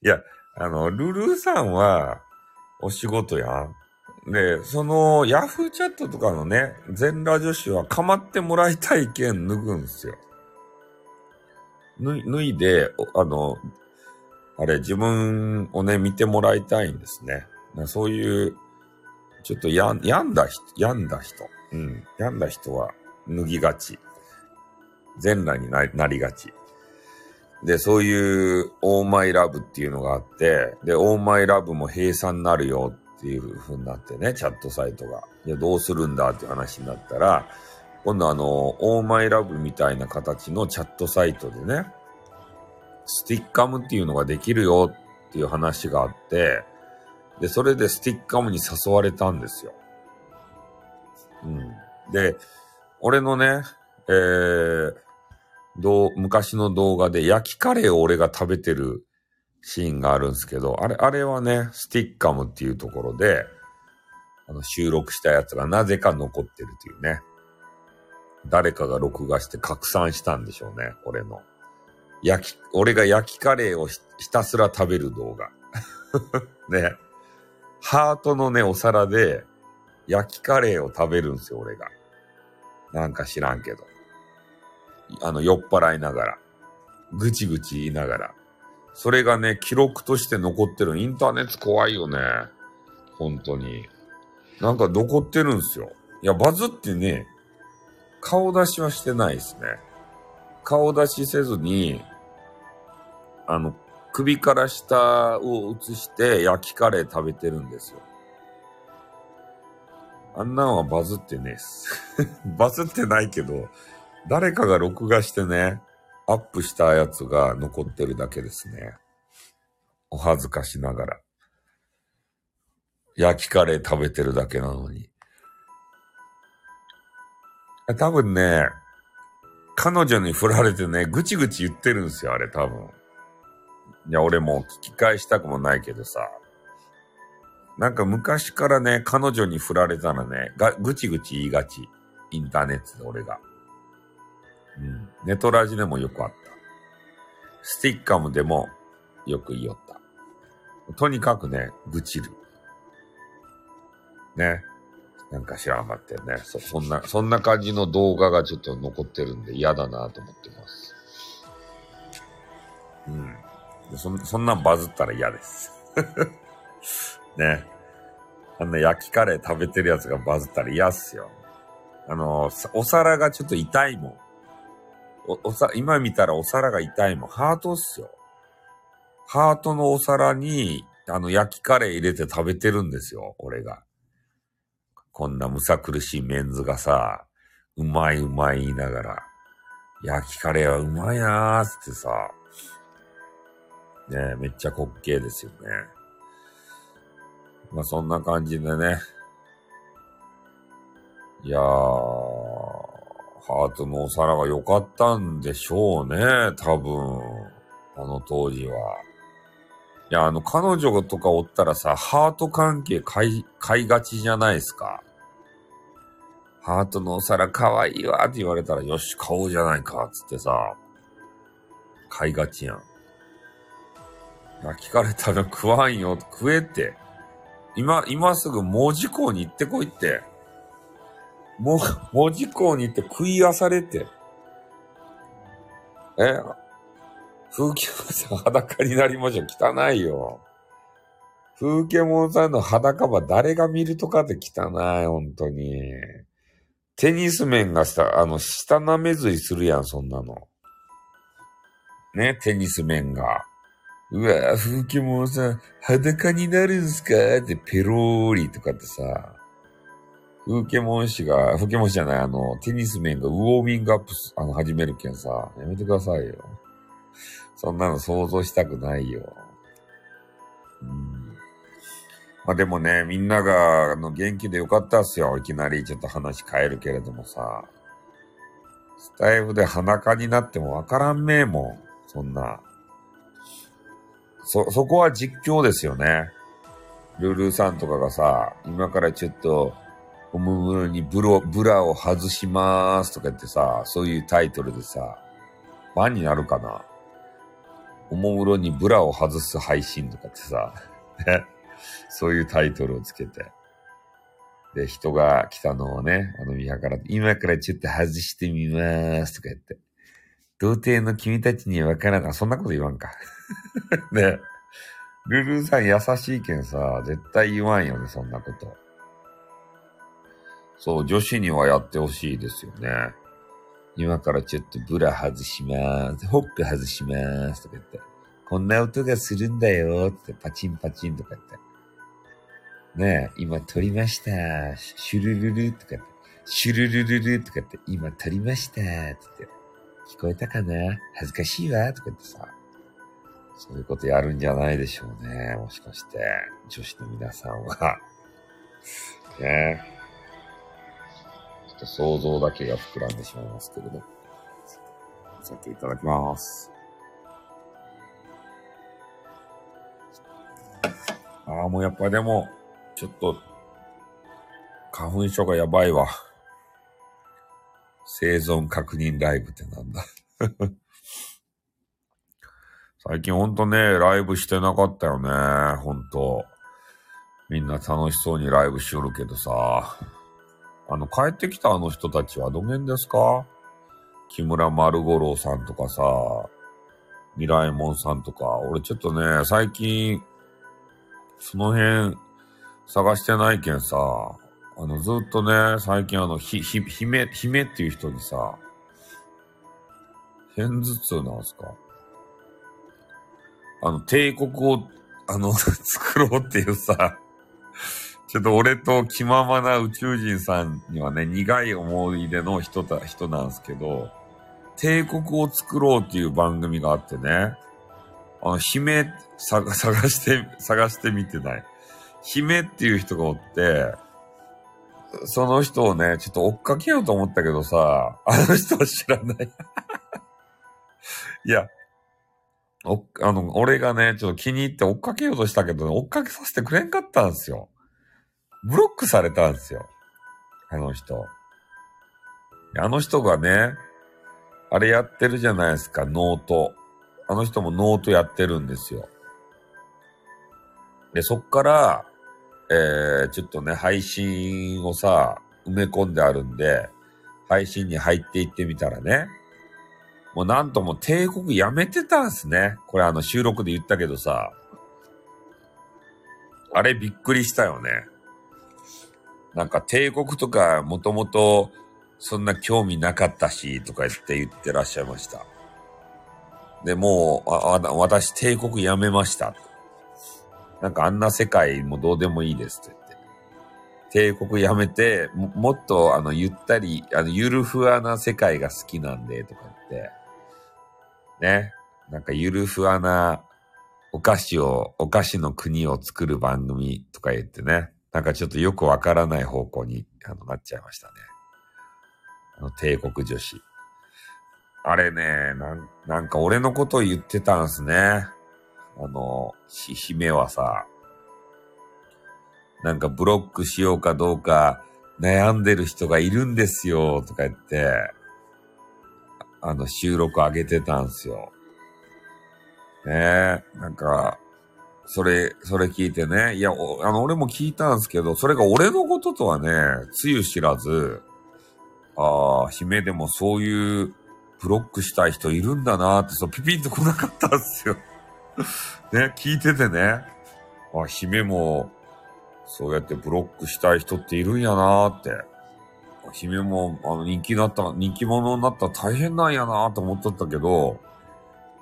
で。いや、ルルーさんはお仕事やん。で、ヤフーチャットとかのね、全裸女子はかまってもらいたいけん脱ぐんですよ。脱いで、自分をね、見てもらいたいんですね。そういう、ちょっと病んだ人。うん。病んだ人は脱ぎがち。全裸になりがち。で、そういう、オーマイラブっていうのがあって、で、オーマイラブも閉鎖になるよっていう風になってね、チャットサイトが。いや、どうするんだって話になったら、今度オーマイラブみたいな形のチャットサイトでね、スティッカムっていうのができるよっていう話があって、で、それでスティッカムに誘われたんですよ。うん。で、俺のね、昔の動画で焼きカレーを俺が食べてるシーンがあるんですけど、あれはね、スティッカムっていうところで、収録したやつがなぜか残ってるというね。誰かが録画して拡散したんでしょうね、俺の。俺が焼きカレーをひたすら食べる動画。ね。ハートのね、お皿で焼きカレーを食べるんですよ、俺が。なんか知らんけど。酔っ払いながら。ぐちぐち言いながら。それがね、記録として残ってる。インターネット怖いよね。本当に。なんか残ってるんですよ。いや、バズってね、顔出しはしてないですね。顔出しせずに、首から下を映して焼きカレー食べてるんですよ。あんなんはバズってねえっす。バズってないけど、誰かが録画してね、アップしたやつが残ってるだけですね。お恥ずかしながら。焼きカレー食べてるだけなのに。多分ね、彼女に振られてね、ぐちぐち言ってるんですよ、あれ多分。いや、俺もう聞き返したくもないけどさ。なんか昔からね、彼女に振られたらね、ぐちぐち言いがち。インターネットで俺が。うん。ネトラジでもよくあった。スティッカムでもよく言いよった。とにかくね、愚痴る。ね。なんか知らんかったよね。そんな感じの動画がちょっと残ってるんで嫌だなと思ってます。うん。そんなんバズったら嫌です。ね。あんな焼きカレー食べてるやつがバズったら嫌っすよ。お皿がちょっと痛いもん。今見たらお皿が痛いもん。ハートっすよ。ハートのお皿に、焼きカレー入れて食べてるんですよ、俺が。こんなむさ苦しいメンズがさ、うまい言いながら、焼きカレーはうまいなーってさ、ねえ、めっちゃ滑稽ですよね。まあ、そんな感じでね。いやー、ハートのお皿が良かったんでしょうね、多分。当時は。いや、彼女とかおったらさ、ハート関係買いがちじゃないですか。ハートのお皿可愛いわって言われたら、よし、買おうじゃないか、つってさ、買いがちやん。焼きカレー食べ食わんよ、食えって。今すぐ門司港に行ってこいって。門司港に行って食い漁れて。風景門さん裸になりましょう。汚いよ。風景門さんの裸ば誰が見るとかって汚い、本当に。テニス面がさ、下舐めずいするやん、そんなの。ね、テニス面が。うわぁ、風景もさ、裸になるんすかってペローリとかってさ、ウーケモン氏が、フケモン氏じゃない、テニス面がウォーミングアップ、始めるけんさ、やめてくださいよ。そんなの想像したくないよ。まあでもね、みんなが、元気でよかったっすよ。いきなりちょっと話変えるけれどもさ。スタイフで裸になってもわからんめえもん。そんな。そこは実況ですよね。ルールーさんとかがさ、今からちょっと、おむむにブラを外しまーすとか言ってさ、そういうタイトルでさ、バンになるかな。おもむろにブラを外す配信とかってさ、ね。そういうタイトルをつけて。で、人が来たのをね、見計らって、今からちょっと外してみまーすとか言って。童貞の君たちには分からない。そんなこと言わんか。ね。ルルーさん優しいけんさ、絶対言わんよね、そんなこと。そう、女子にはやってほしいですよね。今からちょっとブラ外しまーす。ホップ外しまーすとか言って。こんな音がするんだよってパチンパチンとか言って。ねえ、今撮りました。シュルルルとか言って。シュルルルルとか言って。今撮りました。って言って。聞こえたかな？恥ずかしいわとか言ってさ。そういうことやるんじゃないでしょうね。もしかして。女子の皆さんは。ねえ。ちょっと想像だけが膨らんでしまいますけれど。さていただきます。ああ、もうやっぱでも、ちょっと、花粉症がやばいわ。生存確認ライブってなんだ。最近ほんとね、ライブしてなかったよね。ほんと。みんな楽しそうにライブしよるけどさ。帰ってきたあの人たちはどげんですか？木村丸五郎さんとかさ、ミライモンさんとか。俺ちょっとね、最近、その辺、探してないけんさ、ずっとね、最近姫っていう人にさ、偏頭痛なんすか？帝国を、作ろうっていうさ、ちょっと俺と気ままな宇宙人さんにはね、苦い思い出の人なんすけど、帝国を作ろうっていう番組があってね、姫、探してみてない。姫っていう人がおって、その人をね、ちょっと追っかけようと思ったけどさ、あの人は知らない。いや、俺がね、ちょっと気に入って追っかけようとしたけど、追っかけさせてくれんかったんですよ。ブロックされたんですよ。あの人。あの人がね、あれやってるじゃないですか、ノート。あの人もノートやってるんですよ。で、そっから、ちょっとね、配信をさ、埋め込んであるんで、配信に入っていってみたらね、もうなんとも帝国やめてたんすね。これ収録で言ったけどさ、あれびっくりしたよね。なんか帝国とかもともとそんな興味なかったし、とか言ってらっしゃいました。で、もう、私、帝国やめました。なんかあんな世界もどうでもいいですって言って。帝国やめて、もっと、ゆったり、ゆるふわな世界が好きなんで、とか言って。ね。なんかゆるふわなお菓子の国を作る番組とか言ってね。なんかちょっとよくわからない方向に、なっちゃいましたね。帝国女子。あれね、なんか俺のことを言ってたんすね。姫はさ、なんかブロックしようかどうか悩んでる人がいるんですよ、とか言って、収録上げてたんすよ。ねえ、なんか、それ聞いてね、いや、俺も聞いたんすけど、それが俺のこととはね、つゆ知らず、ああ、姫でもそういう、ブロックしたい人いるんだなーって、そう、ピピンと来なかったんですよ。ね、聞いててね。あ、姫も、そうやってブロックしたい人っているんやなーって。姫も、人気者になったら大変なんやなーと思っとったけど、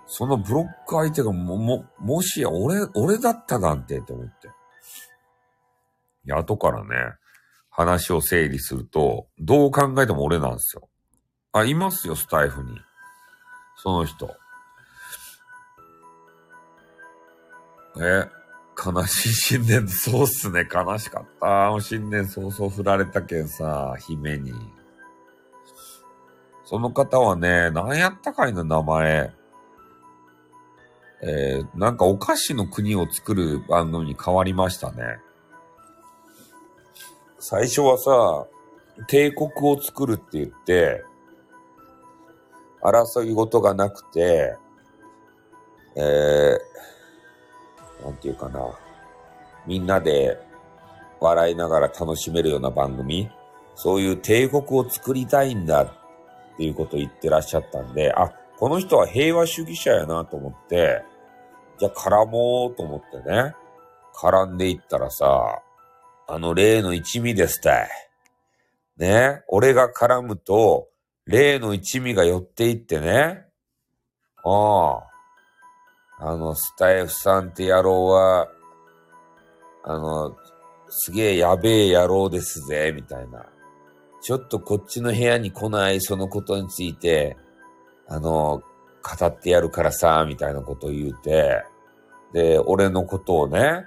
そのブロック相手がもしや俺だったなんて、と思って。いや、後からね、話を整理すると、どう考えても俺なんですよ。あ、いますよ、スタイフに。その人。悲しい新年、そうっすね、悲しかった。新年早々振られたけんさ、姫に。その方はね、何やったかいの名前。なんかお菓子の国を作る番組に変わりましたね。最初はさ、帝国を作るって言って、争い事がなくて、なんていうかな、みんなで笑いながら楽しめるような番組、そういう帝国を作りたいんだっていうことを言ってらっしゃったんで、あ、この人は平和主義者やなと思って、じゃあ絡もうと思ってね、絡んでいったらさ、あの例の一味ですたい。ね、俺が絡むと、例の一味が寄っていってね、スタイフさんって野郎は、すげえやべえ野郎ですぜ、みたいな。ちょっとこっちの部屋に来ないそのことについて、語ってやるからさ、みたいなことを言うて、で、俺のことをね、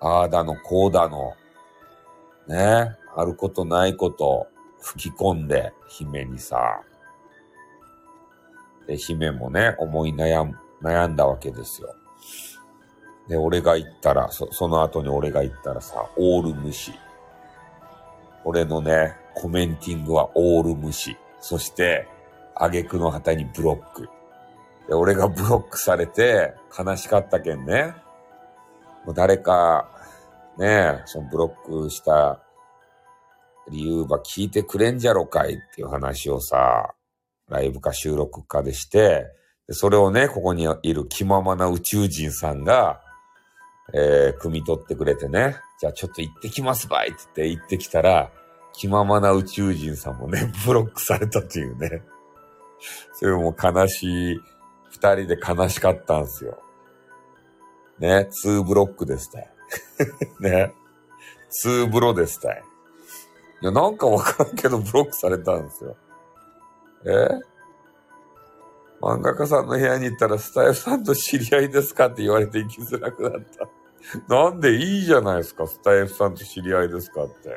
ああだの、こうだの、ね、あることないこと吹き込んで、姫にさ、で、姫もね、思い悩んだわけですよ。で、俺が行ったら、その後に俺が行ったらさ、オール無視。俺のね、コメンティングはオール無視。そして、挙句の果てにブロック。で、俺がブロックされて、悲しかったけんね。もう誰か、ね、そのブロックした理由ば聞いてくれんじゃろかいっていう話をさ、ライブか収録かでして、それをね、ここにいる気ままな宇宙人さんが、汲み取ってくれてね、じゃあちょっと行ってきますばいって言って行ってきたら、気ままな宇宙人さんもね、ブロックされたっていうね。それも悲しい、二人で悲しかったんすよ。ね、2ブロックでしたい。ね、2ブロでしたい。いや、なんかわからんけどブロックされたんですよ。漫画家さんの部屋に行ったらスタイフさんと知り合いですかって言われて行きづらくなった。なんでいいじゃないですか、スタイフさんと知り合いですかって。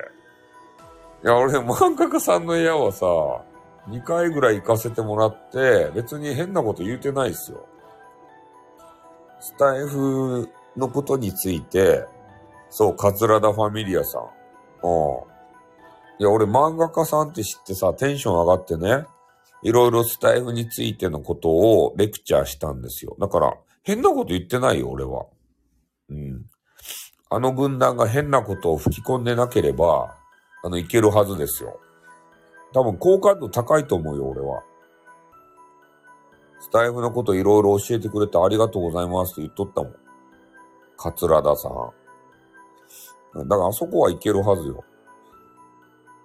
いや、俺漫画家さんの部屋はさ、2回ぐらい行かせてもらって、別に変なこと言うてないっすよ。スタイフのことについて、そう、桂田ファミリアさん。いや、俺漫画家さんって知ってさ、テンション上がってね。いろいろスタイフについてのことをレクチャーしたんですよ。だから、変なこと言ってないよ、俺は。うん。あの軍団が変なことを吹き込んでなければ、いけるはずですよ。多分、好感度高いと思うよ、俺は。スタイフのこといろいろ教えてくれてありがとうございますって言っとったもん。桂田さん。だから、あそこはいけるはずよ。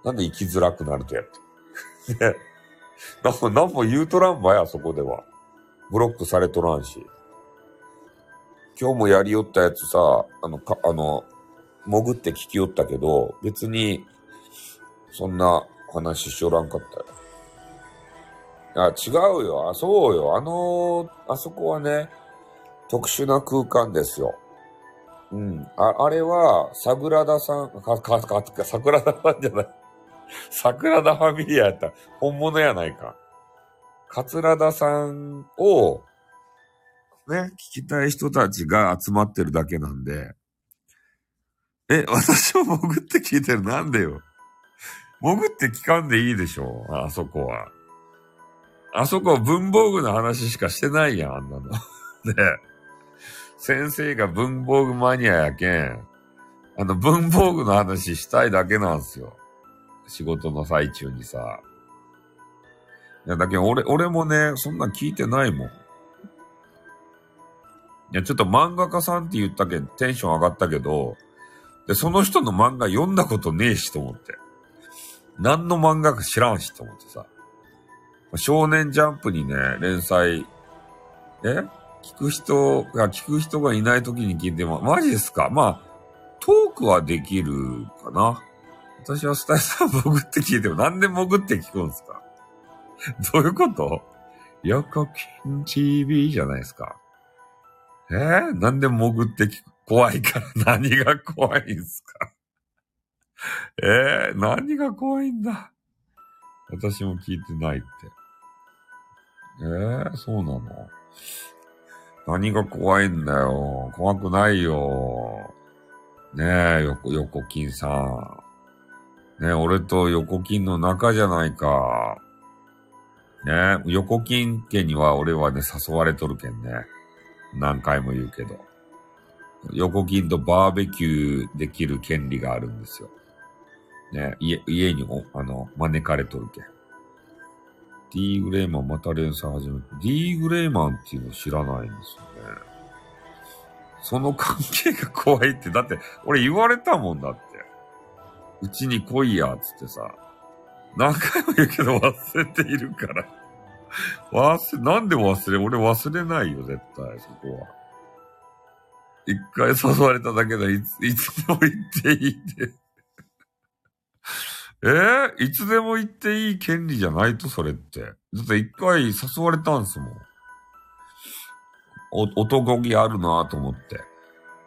なんで行きづらくなるとやって。ね。なんも言うとらんばや、そこでは。ブロックされとらんし。今日もやりよったやつさ、潜って聞きよったけど、別に、そんな話しよらんかったよ。あ、違うよ。あ、そうよ。あそこはね、特殊な空間ですよ。うん。あれは、桜田さんじゃない。桜田ファミリアやった。本物やないか。桂田さんを、ね、聞きたい人たちが集まってるだけなんで。私は潜って聞いてる。なんでよ。潜って聞かんでいいでしょ。あそこは。あそこは文房具の話しかしてないやん、あんなの。ね。先生が文房具マニアやけん。文房具の話したいだけなんですよ。仕事の最中にさ。いや、だけど俺もね、そんなん聞いてないもん。いや、ちょっと漫画家さんって言ったけん、テンション上がったけど、で、その人の漫画読んだことねえしと思って。何の漫画か知らんしと思ってさ。少年ジャンプにね、連載、聞く人がいない時に聞いても、マジですか？まあ、トークはできるかな。私はスタイさん潜って聞いても、なんで潜って聞くんですか？どういうこと？ヨコキン TV じゃないですか。なんで潜って聞く？怖いから。何が怖いんすか？何が怖いんだ？私も聞いてないって。そうなの？何が怖いんだよ。怖くないよ。ねえ、横金さん。ねえ、俺と横金の仲じゃないか。ねえ、横金家には俺はね、誘われとるけんね。何回も言うけど。横金とバーベキューできる権利があるんですよ。ね、家に招かれとるけん。D グレーマンまた連載始めて、D グレーマンっていうの知らないんですよね。その関係が怖いって、だって、俺言われたもんだって。うちに来いや、つってさ。何回も言うけど忘れているから。なんで忘れ、俺忘れないよ、絶対、そこは。一回誘われただけで、いつでも行っていいって。いつでも行っていい権利じゃないと、それって。だって一回誘われたんすもん。男気あるなぁと思って。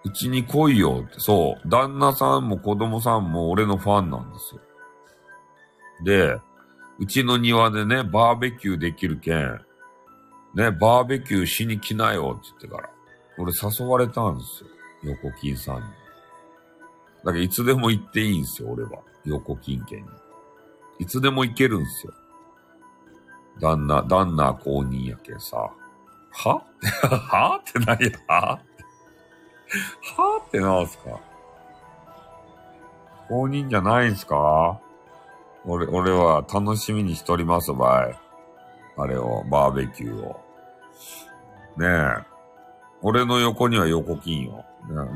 うちに来いよって。そう。旦那さんも子供さんも俺のファンなんですよ。で、うちの庭でね、バーベキューできるけん。ね、バーベキューしに来なよって言ってから。俺誘われたんですよ。横金さんに。だけどいつでも行っていいんですよ、俺は。横金家に。いつでも行けるんすよ。旦那公認やけんさ。ははって何や？はってなんすか？公認じゃないんすか？俺は楽しみにしとりますばい。あれを、バーベキューを。ねえ。俺の横には横金よ。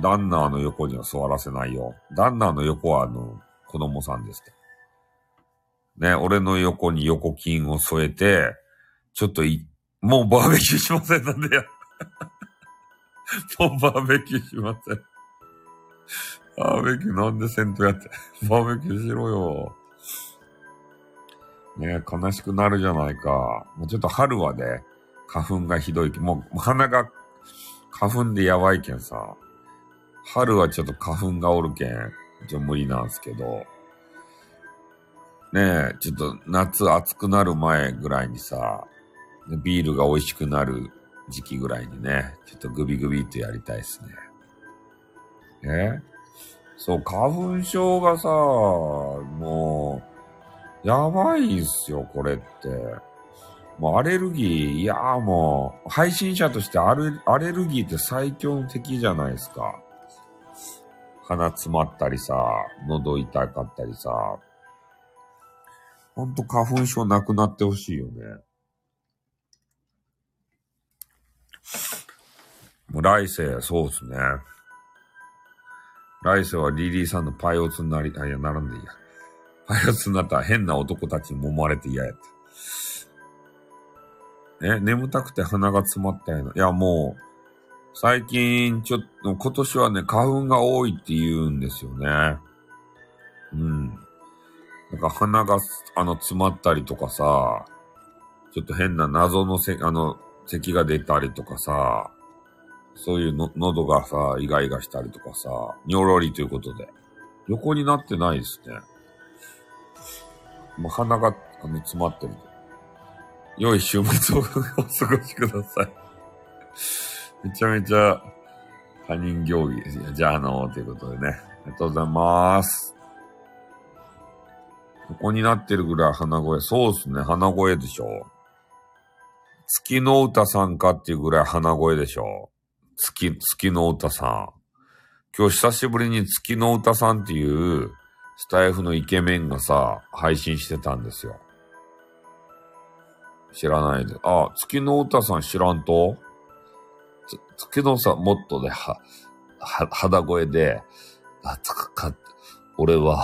旦那の横には座らせないよ。旦那の横は子供さんですけど。ね、俺の横に横金を添えて、ちょっともうバーベキューしませんなんでや。もうバーベキューしません。バーベキューなんでせんとやって。バーベキューしろよ。ね、悲しくなるじゃないか。もうちょっと春はね、花粉がひどい。もう鼻が花粉でやばいけんさ。春はちょっと花粉がおるけん、ちょっと無理なんすけど。ねえ、ちょっと夏暑くなる前ぐらいにさ、ビールが美味しくなる時期ぐらいにね、ちょっとグビグビっとやりたいっすね。そう、花粉症がさ、もう、やばいんすよ、これって。もうアレルギー、いやーもう、配信者としてアレルギーって最強の敵じゃないですか。鼻詰まったりさ、喉痛かったりさ。ほんと花粉症なくなってほしいよね。もう来世、そうっすね。来世はリリーさんのパイオツになり、あ、いや、ならんでいいや。パイオツになったら変な男たちに揉まれて嫌やった。眠たくて鼻が詰まったような。いや、もう、最近、ちょっと、今年はね、花粉が多いって言うんですよね。なんか鼻が、詰まったりとかさ、ちょっと変な謎の咳が出たりとかさ、そういうの、喉がさ、イガイガしたりとかさ、ニョロリということで。横になってないですね。もう鼻が、詰まってる。良い週末をお過ごしください。めちゃめちゃ他人行儀ですね。じゃあということでね。ありがとうございます。ここになってるぐらい鼻声。そうですね。鼻声でしょ。月の歌さんかっていうぐらい鼻声でしょ。月の歌さん。今日久しぶりに月の歌さんっていうスタイフのイケメンがさ、配信してたんですよ。知らないで。あ、月の歌さん知らんと？月のさ、もっとね、肌声で、俺は、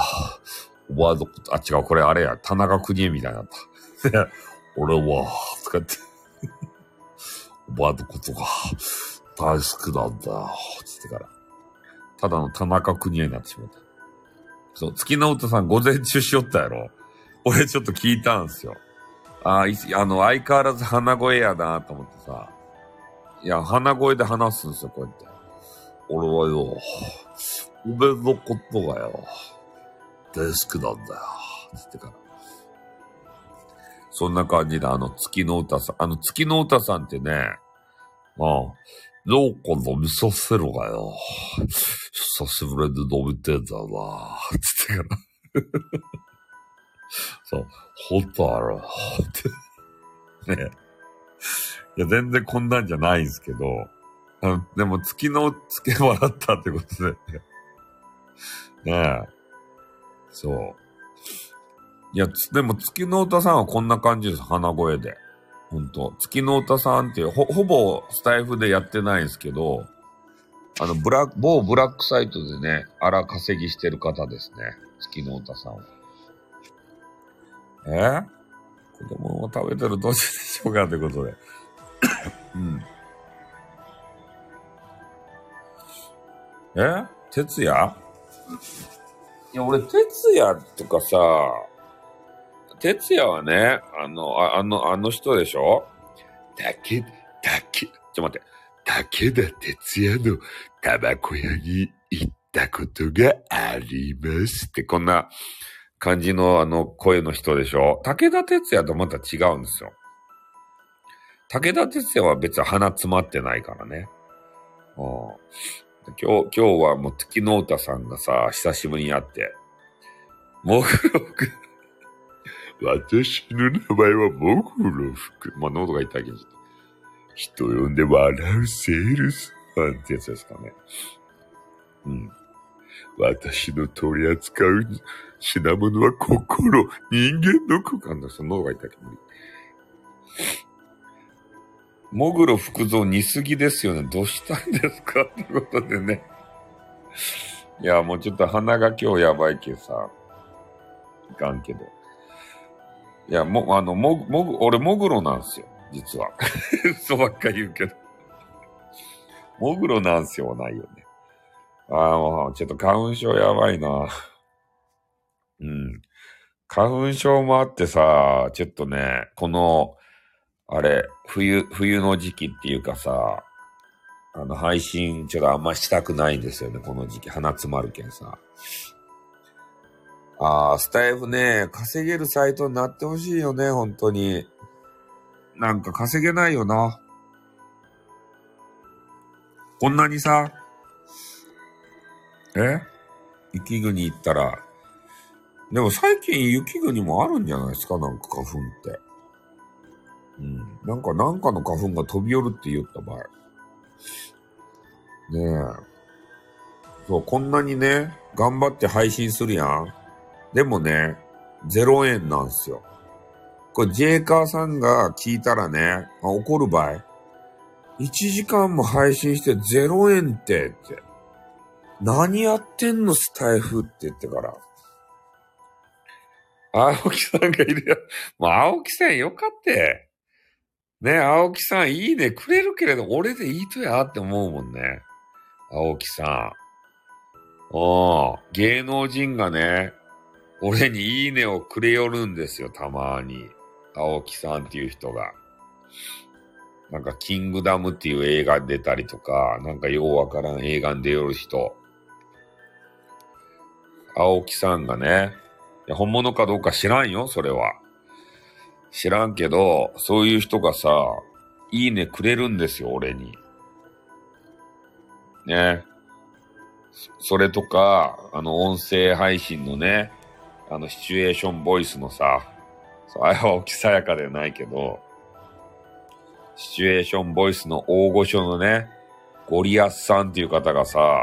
ワード、あ、違う、これあれや、田中邦衛みたいになった。俺は、とかって、ワードことが大好きなんだ、つってから。ただの田中邦衛になってしまった。そう、月の音さん午前中しよったやろ。俺ちょっと聞いたんすよ。相変わらず鼻声やなと思ってさ。いや、鼻声で話すんすよ、こうやって。俺はよ、俺のことがよ、大好きなんだよ、つってから。そんな感じで、月の歌さん、月の歌さんってね、ローコ飲みさせろがよ。久しぶりに飲みてんだなぁ。つってから。そう、ほんとあろ。ねえ。いや、全然こんなんじゃないんですけど。でも、月のつけ笑ったってことで。ねえ。そう。いや、でも、月の歌さんはこんな感じです。鼻声で。ほんと。月の歌さんってほぼスタイフでやってないんですけど、某ブラックサイトでね、荒稼ぎしてる方ですね。月の歌さんは。子供を食べてるどっちでしょうかってことで。うん。哲也？いや、俺、哲也とかさ、哲也はね、人でしょ？ちょっと待って。武田哲也のタバコ屋に行ったことがありますって、こんな感じの声の人でしょ？武田哲也とまた違うんですよ。武田哲也は別に鼻詰まってないからね。今日はもう月の歌さんがさ、久しぶりに会って、もぐろくん。私の名前はモグロフ君。まあ、喉が痛いけど。人呼んで笑うセールスマンってやつですかね。うん。私の取り扱う品物は心、人間の空間だ。その喉が痛いけど。モグロ福蔵似すぎですよね。どうしたんですかってことでね。いや、もうちょっと鼻が今日やばいけさ。いかんけど。いや、俺、モグロなんすよ、実は。そうばっか言うけど。モグロなんすよ、ないよね。もう、ちょっと花粉症やばいな。うん。花粉症もあってさ、ちょっとね、冬の時期っていうかさ、配信、ちょっとあんましたくないんですよね、この時期。鼻詰まるけんさ。スタイフね、稼げるサイトになってほしいよね、本当に。なんか稼げないよな。こんなにさ、雪国行ったら、でも最近雪国もあるんじゃないですか、なんか花粉って。うん。なんかの花粉が飛び寄るって言った場合。ねえ。そう、こんなにね、頑張って配信するやん。でもね、0円なんすよ。これ、ジェイカーさんが聞いたらね、怒る場合。1時間も配信して0円って。何やってんの、スタイフって言ってから。青木さんがいるよ。もう青木さんよかった。ね、青木さんいいねくれるけれど、俺でいいとやって思うもんね。青木さん。芸能人がね、俺にいいねをくれよるんですよ、たまに。青木さんっていう人が。なんか、キングダムっていう映画に出たりとか、なんかようわからん映画に出よる人。青木さんがね、いや本物かどうか知らんよ、それは。知らんけど、そういう人がさ、いいねくれるんですよ、俺に。ね。それとか、音声配信のね、シチュエーションボイスのさ、あれは青木さやかではないけど、シチュエーションボイスの大御所のね、ゴリアスさんっていう方がさ、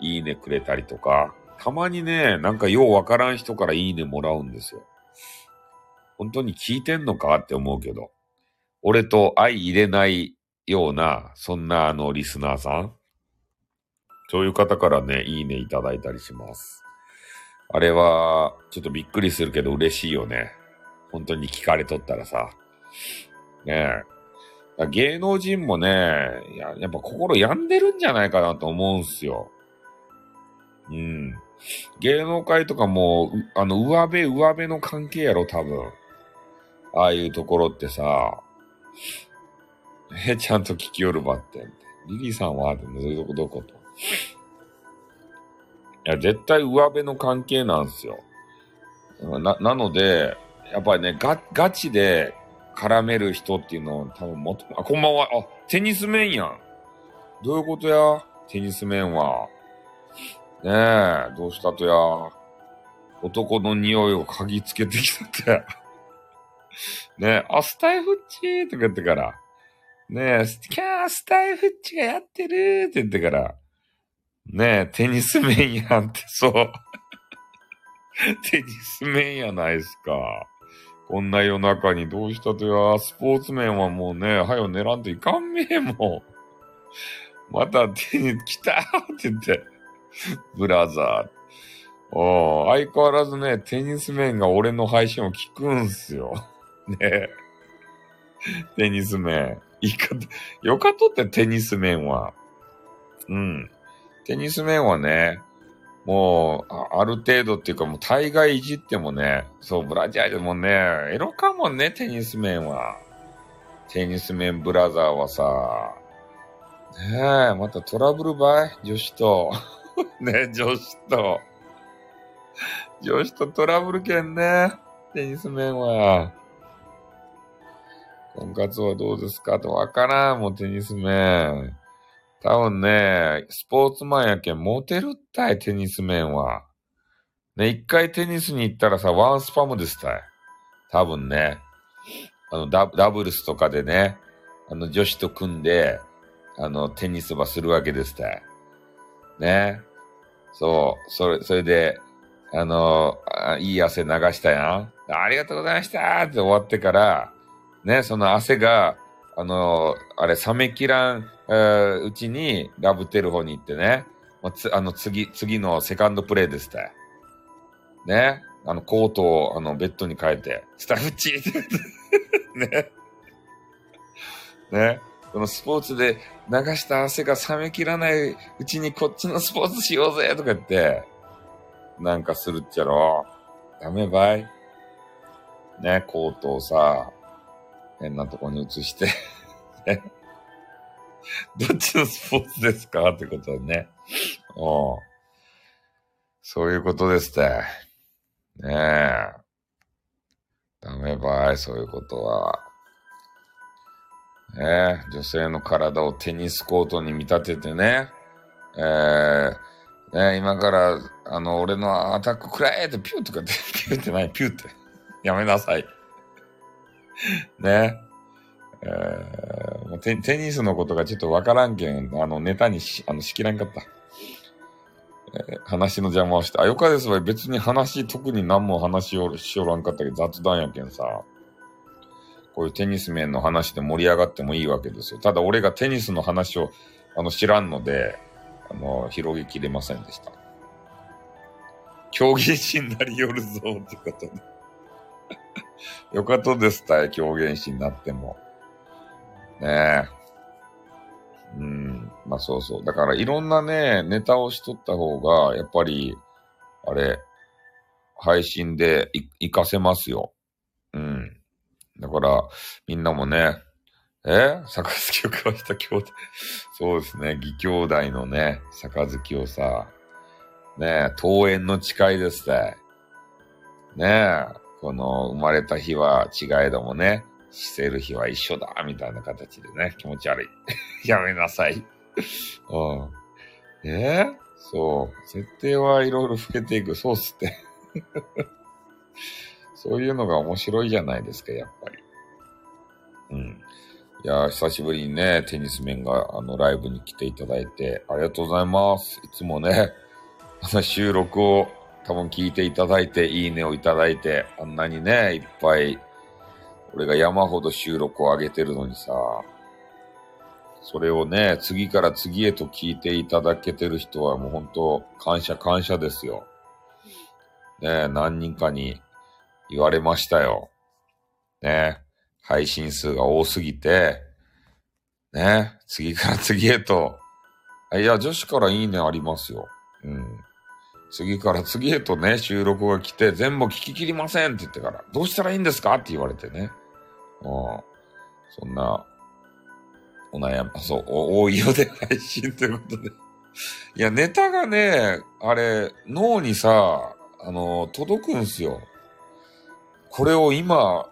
いいねくれたりとか、たまにね、なんかようわからん人からいいねもらうんですよ。本当に聞いてんのかって思うけど、俺と相入れないような、そんなリスナーさん、そういう方からね、いいねいただいたりします。あれは、ちょっとびっくりするけど嬉しいよね。本当に聞かれとったらさ。ねえ。芸能人もね、やっぱ心病んでるんじゃないかなと思うんすよ。うん。芸能界とかも、上辺の関係やろ、多分。ああいうところってさ、ちゃんと聞きよるばって。リリーさんは、どこと。いや、絶対上辺の関係なんですよ。なので、やっぱりね、ガチで絡める人っていうのを多分もっと、あ、こんばんは。あ、テニス面やん。どういうことや？テニス面は。ねえ、どうしたとや。男の匂いを嗅ぎつけてきたって。ねえ、あ、スタイフッチーとか言ってから。ねえ、キャースタイフッチがやってるって言ってから。ねえ、テニス面やんって、そう。テニス面やないっすか。こんな夜中にどうしたとや、スポーツ面はもうね、はよ狙んといかんめえもん。また手に来たって言って、ブラザー。おー、相変わらずね、テニス面が俺の配信を聞くんすよ。ねえ。テニス面。よかとってテニス面は。うん。テニス面はね、もう、ある程度っていうかもう大概いじってもね、そう、ブラジャーでもね、エロかもね、テニス面は。テニス面ブラザーはさ、ねえ、またトラブルばい？女子と。ね、女子と。女子とトラブル圏ね、テニス面は。婚活はどうですかとわからん、もうテニス面。多分ね、スポーツマンやけん、モテるったい、テニス面は。ね、一回テニスに行ったらさ、ワンスパムですたい。多分ね、ダブルスとかでね、女子と組んで、テニスばするわけですたい。ね。そう、それで、いい汗流したやん。ありがとうございましたって終わってから、ね、その汗が、冷めきらん、うちにラブテルホに行ってね、次のセカンドプレイでしたよ。ね、コートをベッドに変えて、スタフチーって言って、ね、このスポーツで流した汗が冷めきらないうちにこっちのスポーツしようぜとか言って、なんかするっちゃろ。ダメばい。ね、コートをさ、変なとこに移して、ね。どっちのスポーツですかってことはね。おう。そういうことですって。ねえ。ダメばい、そういうことは。ねえ、女性の体をテニスコートに見立ててね。ねえ、今から、俺のアタックくらえってピューとかって、ピューってない、ピューって。やめなさい。ねえ、テニスのことがちょっとわからんけん、ネタにしきらんかった。話の邪魔をして、あ、よかですわ、別に特に何も話をしよらんかったけど、雑談やけんさ、こういうテニス面の話で盛り上がってもいいわけですよ。ただ俺がテニスの話を、知らんので、広げきれませんでした。競技心になりよるぞ、ってことね。よかとですたい、狂言師になっても。ねえ。まあそうそう。だからいろんなね、ネタをしとった方が、やっぱり、配信で活かせますよ。うん。だから、みんなもね、杯を交わした兄弟。そうですね、義兄弟のね、杯をさ、ねえ、桃園の誓いですたい。ねえ。この生まれた日は違えどもね、捨てる日は一緒だ、みたいな形でね、気持ち悪い。やめなさい。うん。そう。設定はいろいろ老けていく、そうっすって。そういうのが面白いじゃないですか、やっぱり。うん。いや、久しぶりにね、テニス面がライブに来ていただいて、ありがとうございます。いつもね、収録を、多分聞いていただいて、いいねをいただいて、あんなにね、いっぱい、俺が山ほど収録を上げてるのにさ、それをね、次から次へと聞いていただけてる人はもう本当、感謝ですよ。ねえ、何人かに言われましたよ。ねえ、配信数が多すぎて、ねえ、次から次へと、いや、女子からいいねありますよ。うん。次から次へとね、収録が来て、全部聞ききりませんって言ってから、どうしたらいいんですかって言われてね。そんな、お悩み、そう、大色で配信ということで。いや、ネタがね、あれ、脳にさ、届くんすよ。これを今、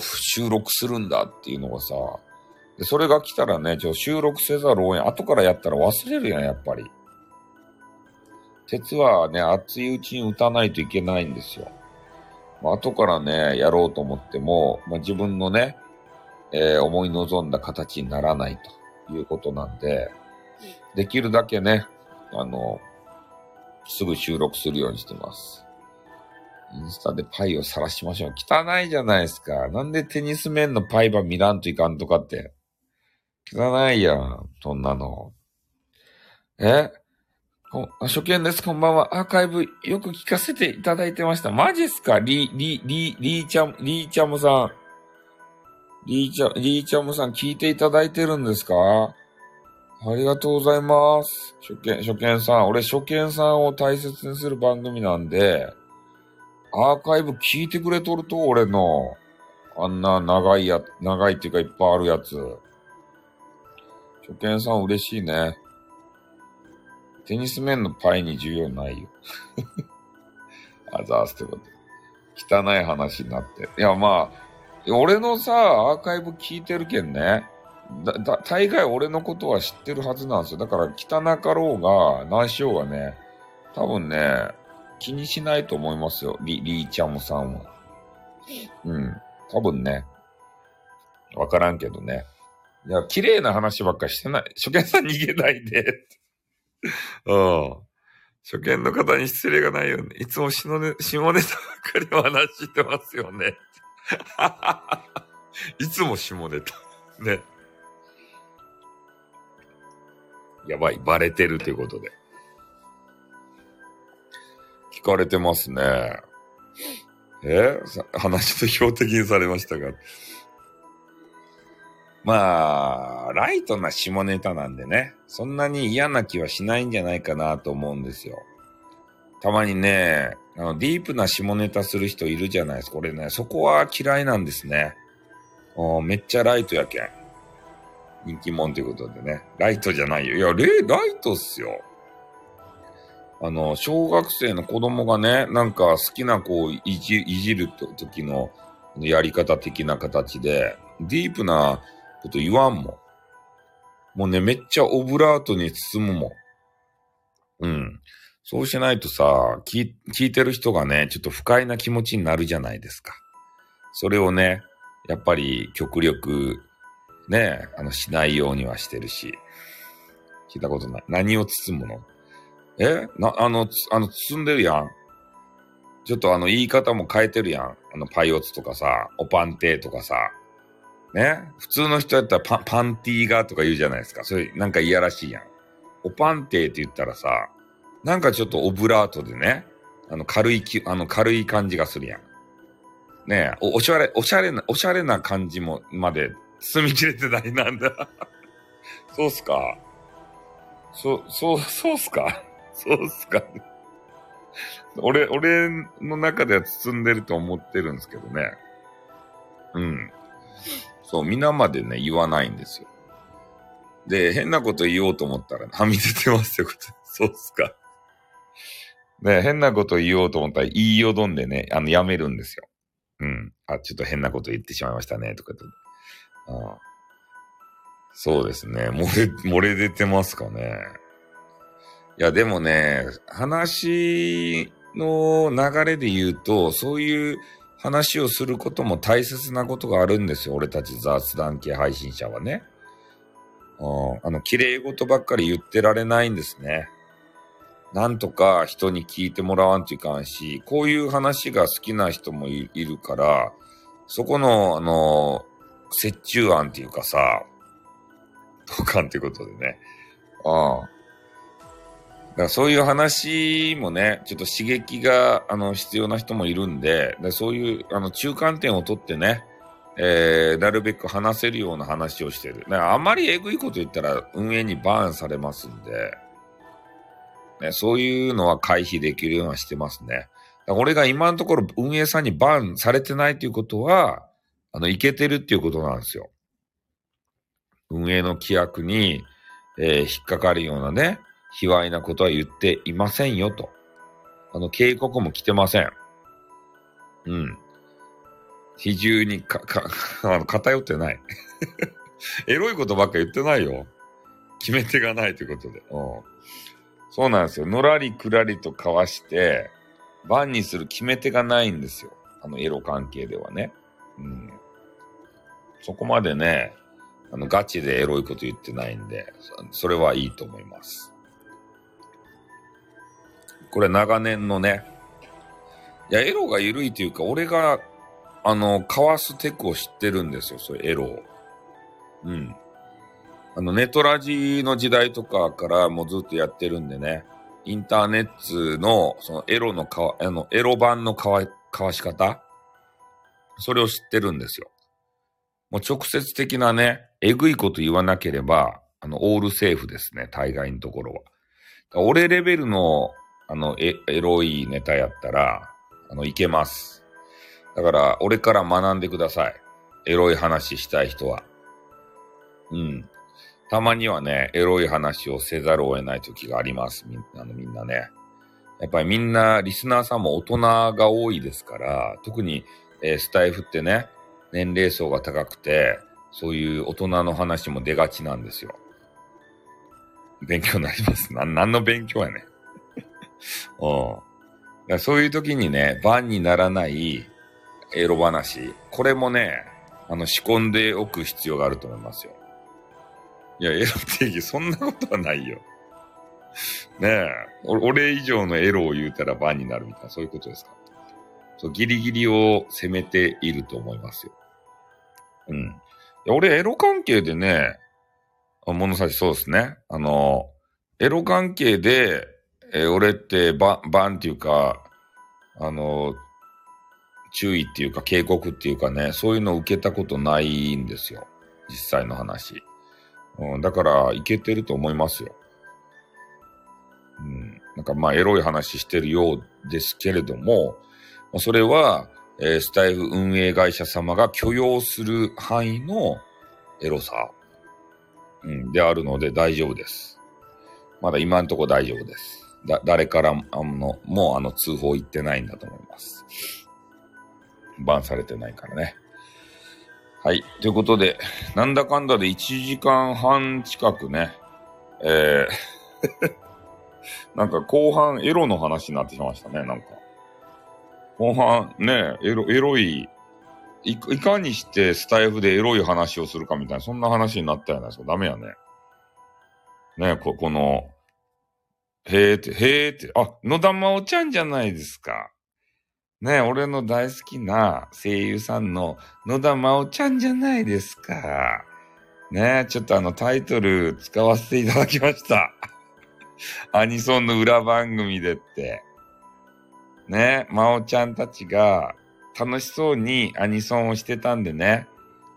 収録するんだっていうのがさ、でそれが来たらね、収録せざるを得ん。後からやったら忘れるやん、やっぱり。鉄はね、熱いうちに打たないといけないんですよ。まあ、後からね、やろうと思っても、まあ、自分のね、思い望んだ形にならないということなんで、できるだけね、すぐ収録するようにしてます。インスタでパイを晒しましょう。汚いじゃないですか。なんでテニス面のパイば見らんといかんとかって。汚いやん、そんなの。初見です、こんばんは。アーカイブよく聞かせていただいてました。マジっすか？リーチャムさん。リーチャムさん聞いていただいてるんですか？ありがとうございます。初見さん。俺初見さんを大切にする番組なんで、アーカイブ聞いてくれとると、俺の。あんな長いっていうかいっぱいあるやつ。初見さん嬉しいね。テニス面のパイに需要ないよ。あざーすってこと。汚い話になって。いや、まあ、俺のさ、アーカイブ聞いてるけんね。大概俺のことは知ってるはずなんですよ。だから汚かろうが、何しようがね、多分ね、気にしないと思いますよ。リーちゃんさんは。うん。多分ね。わからんけどね。いや、綺麗な話ばっかしてない。初見さん逃げないで。うん。初見の方に失礼がないように。いつも下ネタばっかり話してますよね。いつも下ネタ。ね。やばい、バレてるということで。聞かれてますね。話と標的にされましたが。まあ、ライトな下ネタなんでね、そんなに嫌な気はしないんじゃないかなと思うんですよ。たまにね、ディープな下ネタする人いるじゃないですか。俺ね、そこは嫌いなんですね。めっちゃライトやけん。人気者ということでね。ライトじゃないよ。いや、ライトっすよ。小学生の子供がね、なんか好きな子をいじる時のやり方的な形で、ディープなこと言わんもん。もうね、めっちゃオブラートに包むもん。うん。そうしないとさ、聞いてる人がね、ちょっと不快な気持ちになるじゃないですか。それをね、やっぱり極力、ね、しないようにはしてるし。聞いたことない。何を包むの？包んでるやん。ちょっと言い方も変えてるやん。パイオツとかさ、おパンテーとかさ。ね。普通の人やったらパンティーがとか言うじゃないですか。それ、なんかいやらしいやん。おパンテーって言ったらさ、なんかちょっとオブラートでね、軽い感じがするやん。ねえ、おしゃれな感じも、まで、包み切れてないなんだ。そうっすか。そうっすか。そうっすか。俺の中では包んでると思ってるんですけどね。うん。そう、皆までね、言わないんですよ。で、変なこと言おうと思ったら、はみ出てますってこと。そうっすか。ね、変なこと言おうと思ったら、言いよどんでね、やめるんですよ。うん。あ、ちょっと変なこと言ってしまいましたね、とか言って。ああ。そうですね。漏れ出てますかね。いや、でもね、話の流れで言うと、そういう話をすることも大切なことがあるんですよ。俺たち雑談系配信者はね。綺麗事ばっかり言ってられないんですね。なんとか人に聞いてもらわんといかんし、こういう話が好きな人もいるから、そこの、折衷案っていうかさ、同感ということでね。ああ。だからそういう話もね、ちょっと刺激が、必要な人もいるんで、そういう、中間点を取ってね、なるべく話せるような話をしてる。あまりエグいこと言ったら運営にバーンされますんで、ね、そういうのは回避できるようにはしてますね。俺が今のところ運営さんにバンされてないということは、いけてるっていうことなんですよ。運営の規約に、引っかかるようなね、卑猥なことは言っていませんよと。警告も来てません。うん。非常に偏ってない。エロいことばっか言ってないよ。決め手がないということで。うん。そうなんですよ。のらりくらりとかわして、バンにする決め手がないんですよ。エロ関係ではね。うん。そこまでね、ガチでエロいこと言ってないんで、それはいいと思います。これ長年のね、いや、エロが緩いというか、俺が、かわすテクを知ってるんですよ、それエロを。うん。ネトラジの時代とかからもうずっとやってるんでね、インターネットの、そのエロのかわ、エロ版のかわし方、それを知ってるんですよ。もう直接的なね、えぐいこと言わなければ、オールセーフですね、大概のところは。俺レベルの、エロいネタやったら、いけます。だから、俺から学んでください。エロい話したい人は。うん。たまにはね、エロい話をせざるを得ない時があります。みんなね。やっぱりみんな、リスナーさんも大人が多いですから、特に、スタイフってね、年齢層が高くて、そういう大人の話も出がちなんですよ。勉強になります。何の勉強やね。うん。そういう時にね、バンにならないエロ話、これもね、仕込んでおく必要があると思いますよ。いや、エロ定義、そんなことはないよ。ねえ、俺以上のエロを言うたらバンになるみたいな、そういうことですか。そう、ギリギリを攻めていると思いますよ。うん。いや俺、エロ関係でね、物差しそうですね。エロ関係で、俺ってバンっていうか、注意っていうか警告っていうかね、そういうのを受けたことないんですよ。実際の話。うん、だから、いけてると思いますよ。うん。なんかまあ、エロい話してるようですけれども、それは、スタイフ運営会社様が許容する範囲のエロさ、うん、であるので大丈夫です。まだ今んとこ大丈夫です。誰からもう通報行ってないんだと思います。バンされてないからね。はい。ということで、なんだかんだで1時間半近くね、なんか後半エロの話になってきましたね、なんか。後半ね、エロい、いかにしてスタイフでエロい話をするかみたいな、そんな話になったじゃないですか。ダメやね。ね、この、へーって、あ、野田真央ちゃんじゃないですか。ね、俺の大好きな声優さんの野田真央ちゃんじゃないですか。ね、ちょっとタイトル使わせていただきました。アニソンの裏番組でって。ね、まおちゃんたちが楽しそうにアニソンをしてたんでね、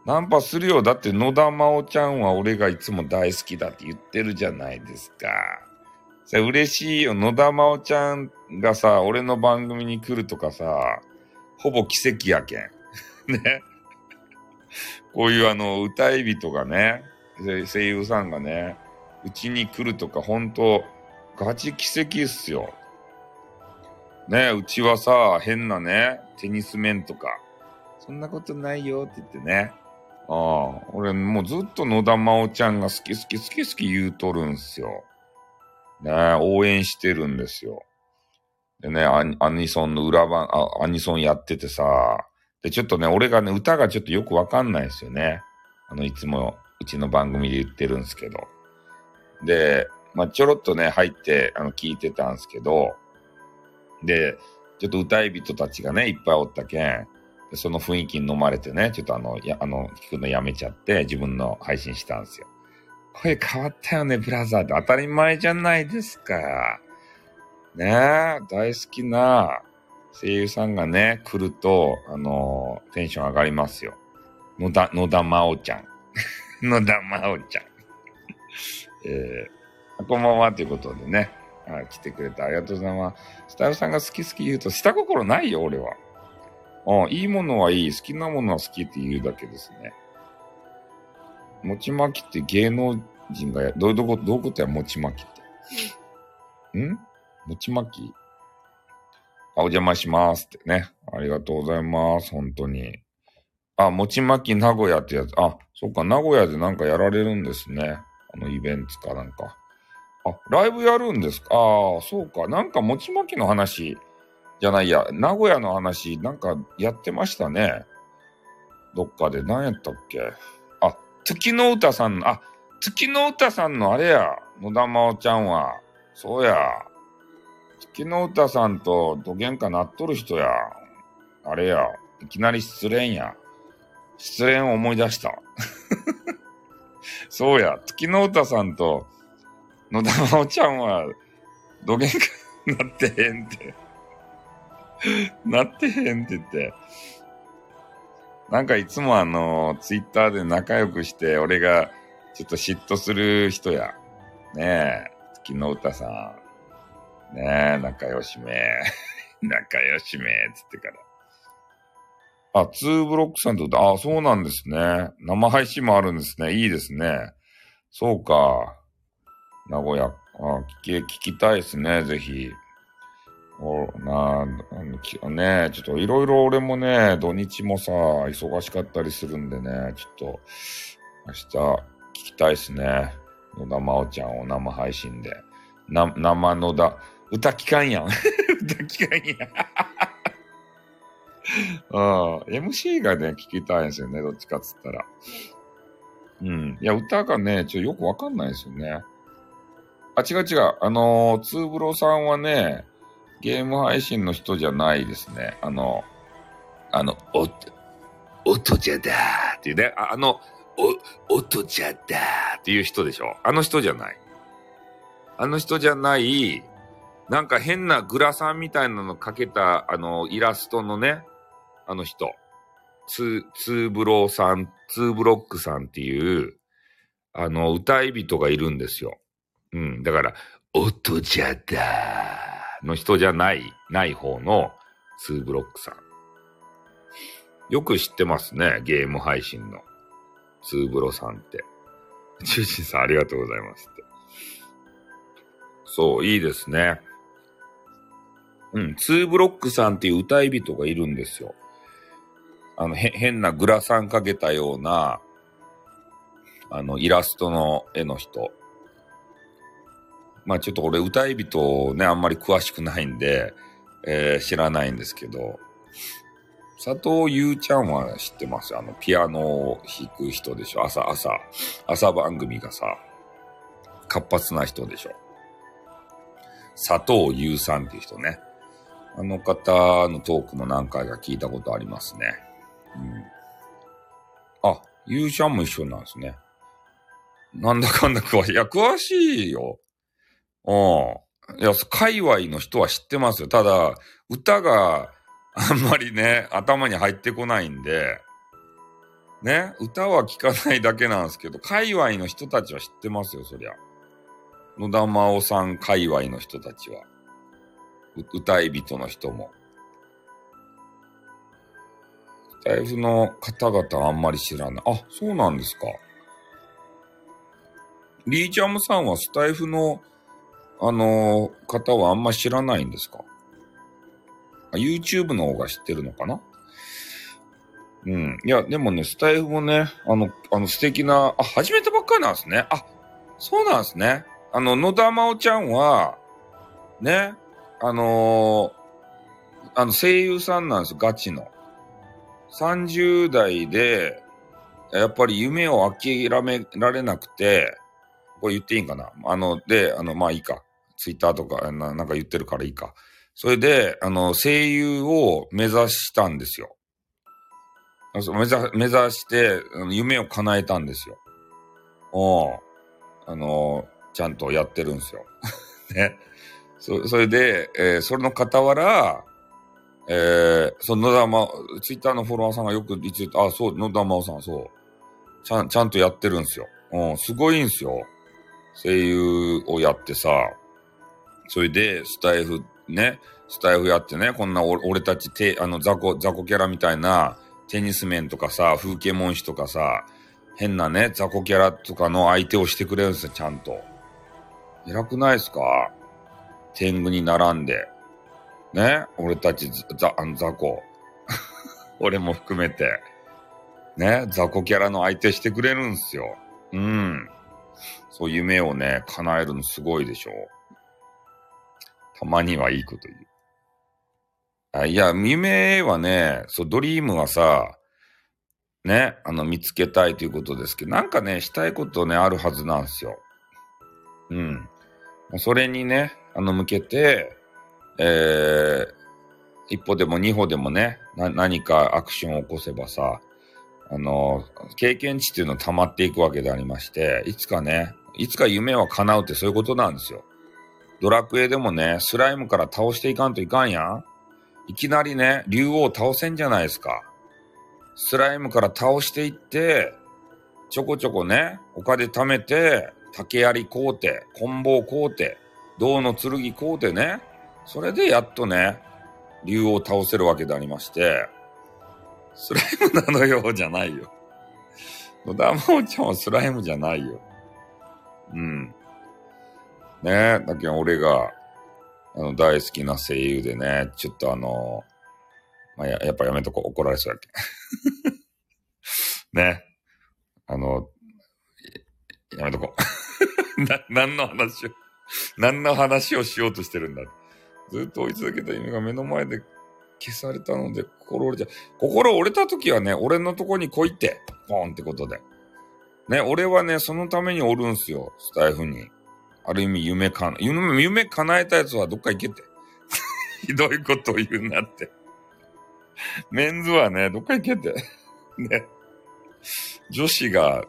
ナンパするよ。だって野田まおちゃんは俺がいつも大好きだって言ってるじゃないですか。それ嬉しいよ。野田まおちゃんがさ、俺の番組に来るとかさ、ほぼ奇跡やけん。ね。こういう歌い人がね、声優さんがね、うちに来るとかほんとガチ奇跡っすよ。ねえ、うちはさ、変なね、テニス面とか、そんなことないよって言ってね。ああ、俺もうずっと野田真央ちゃんが好き言うとるんすよ。ねえ、応援してるんですよ。でね、アニソンの裏番、アニソンやっててさ、で、ちょっとね、俺がね、歌がちょっとよくわかんないですよね。いつもうちの番組で言ってるんすけど。で、まあ、ちょろっとね、入って、聞いてたんすけど、で、ちょっと歌い人たちがね、いっぱいおったけん、その雰囲気に飲まれてね、ちょっと聞くのやめちゃって、自分の配信したんですよ。声変わったよね、ブラザーって。当たり前じゃないですか。ねえ、大好きな声優さんがね、来ると、テンション上がりますよ。野田真央ちゃん。野田真央ちゃん。こんばんはということでね。来てくれてありがとうございます。スタイルさんが好き好き言うと、下心ないよ、俺は。いいものはいい、好きなものは好きって言うだけですね。餅巻きって芸能人がどういうことや、餅巻きって。ん？餅巻き？お邪魔しますってね。ありがとうございます、本当に。あ、餅巻き名古屋ってやつ。あ、そっか、名古屋でなんかやられるんですね。イベントかなんか。あ、ライブやるんですか？ああ、そうか。なんか、餅巻きの話じゃないや、名古屋の話、なんかやってましたね。どっかで、何やったっけ？あ、月の歌さんのあれや、野田真央ちゃんは。そうや。月の歌さんとどげんかなっとる人や。あれや、いきなり失恋や。失恋を思い出した。そうや、月の歌さんと、野田真央ちゃんは、どげんかなってへんって。なってへんって言って。なんかいつもツイッターで仲良くして、俺がちょっと嫉妬する人や。ねえ、月の歌さん。ねえ、仲良しめ。仲良しめ。つってから。あ、2ブロックさんってこと、あ、そうなんですね。生配信もあるんですね。いいですね。そうか。名古屋、聞きたいですね、ぜひ。ね、ちょっといろいろ俺もね、土日もさ、忙しかったりするんでね、ちょっと、明日、聞きたいですね。野田真央ちゃんを生配信で。生野田、歌聞かんやん。歌聞かんやん。MC がね、聞きたいんですよね、どっちかっつったら。うん。いや、歌がね、ちょっとよくわかんないですよね。あ、違う。ツーブロさんはね、ゲーム配信の人じゃないですね。音じゃだーっていうね。音じゃだーっていう人でしょ。あの人じゃない。あの人じゃない、なんか変なグラサンみたいなのかけた、イラストのね、あの人。ツーブロックさんっていう、歌い人がいるんですよ。うん、だから、音じゃだーの人じゃない方の2ブロックさん。よく知ってますね、ゲーム配信の2ブロさんって。中心さんありがとうございますって。そう、いいですね。うん、2ブロックさんっていう歌い人がいるんですよ。変なグラサンかけたような、イラストの絵の人。まあちょっと俺歌い人ね、あんまり詳しくないんで、知らないんですけど、佐藤優ちゃんは知ってますよ。ピアノを弾く人でしょ。朝番組がさ、活発な人でしょ。佐藤優さんっていう人ね。あの方のトークも何回か聞いたことありますね。うん。あ、優ちゃんも一緒なんですね。なんだかんだ詳しい。いや、詳しいよ。うん。いや、界隈の人は知ってますよ。ただ、歌があんまりね、頭に入ってこないんで、ね、歌は聴かないだけなんですけど、界隈の人たちは知ってますよ、そりゃ。野田真央さん界隈の人たちは。歌い人の人も。スタイフの方々はあんまり知らない。あ、そうなんですか。リーチャムさんはスタイフの方はあんま知らないんですか？ YouTube の方が知ってるのかな？うん。いや、でもね、スタイフもね、素敵な、あ、始めたばっかりなんですね。あ、そうなんですね。野田真央ちゃんは、ね、声優さんなんです、ガチの。30代で、やっぱり夢を諦められなくて、これ言っていいんかな？まあいいか。ツイッターとかなんか言ってるからいいか。それで、声優を目指したんですよ。目指して、夢を叶えたんですよ。ちゃんとやってるんですよ。ね。それで、それの傍ら、その野田ま、ツイッターのフォロワーさんがよく言ってた、あ、そう、野田真央さん、そう。ちゃんとやってるんですよ。うん、すごいんですよ。声優をやってさ、それでスタイフね、スタイフやってね、こんな俺たち雑魚キャラみたいなテニス面とかさ、風景文字とかさ、変なね雑魚キャラとかの相手をしてくれるんですよ、ちゃんと。偉くないですか？天狗に並んでね、俺たち雑魚俺も含めてね、雑魚キャラの相手してくれるんすよ。うん。そう、夢をね、叶えるのすごいでしょ。たまにはいいこと言う。あ、いや、夢はね、そう、ドリームはさ、ね、見つけたいということですけど、なんかね、したいことね、あるはずなんですよ。うん。それにね、向けて、一歩でも二歩でもね、何かアクションを起こせばさ、経験値っていうの溜まっていくわけでありまして、いつか夢は叶うってそういうことなんですよ。ドラクエでもね、スライムから倒していかんといかんやん。いきなりね、竜王倒せんじゃないですか。スライムから倒していって、ちょこちょこね、お金貯めて、竹槍買うて、棍棒買うて、銅の剣買うてね、それでやっとね、竜王倒せるわけでありまして、スライムなのよ、じゃないよ。野田真央ちゃんはスライムじゃないよ。うん。ねえ、だけど俺が、大好きな声優でね、ちょっとまあ、やっぱやめとこ、怒られそうやけん。ね。やめとこ。何の話をしようとしてるんだ。ずっと追い続けた夢が目の前で、消されたので心折れた時はね、俺のとこに来いってポンってことでね、俺はねそのためにおるんすよ、スタイフに。ある意味夢叶えたやつはどっか行けってひどいことを言うなってメンズはねどっか行けってね、女子が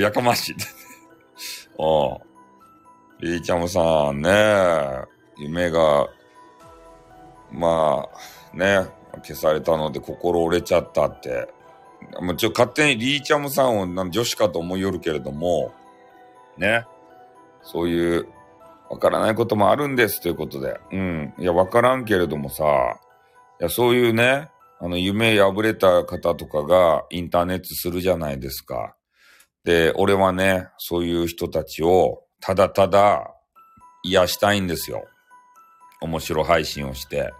やかましいってあありーちゃんもさね、夢がまあね、消されたので心折れちゃったって、もう勝手にリーチャムさんを女子かと思いよるけれども、ね、そういうわからないこともあるんですということで、うん、いやわからんけれどもさ、いやそういうね、夢破れた方とかがインターネットするじゃないですか。で、俺はね、そういう人たちをただただ癒したいんですよ。面白配信をして。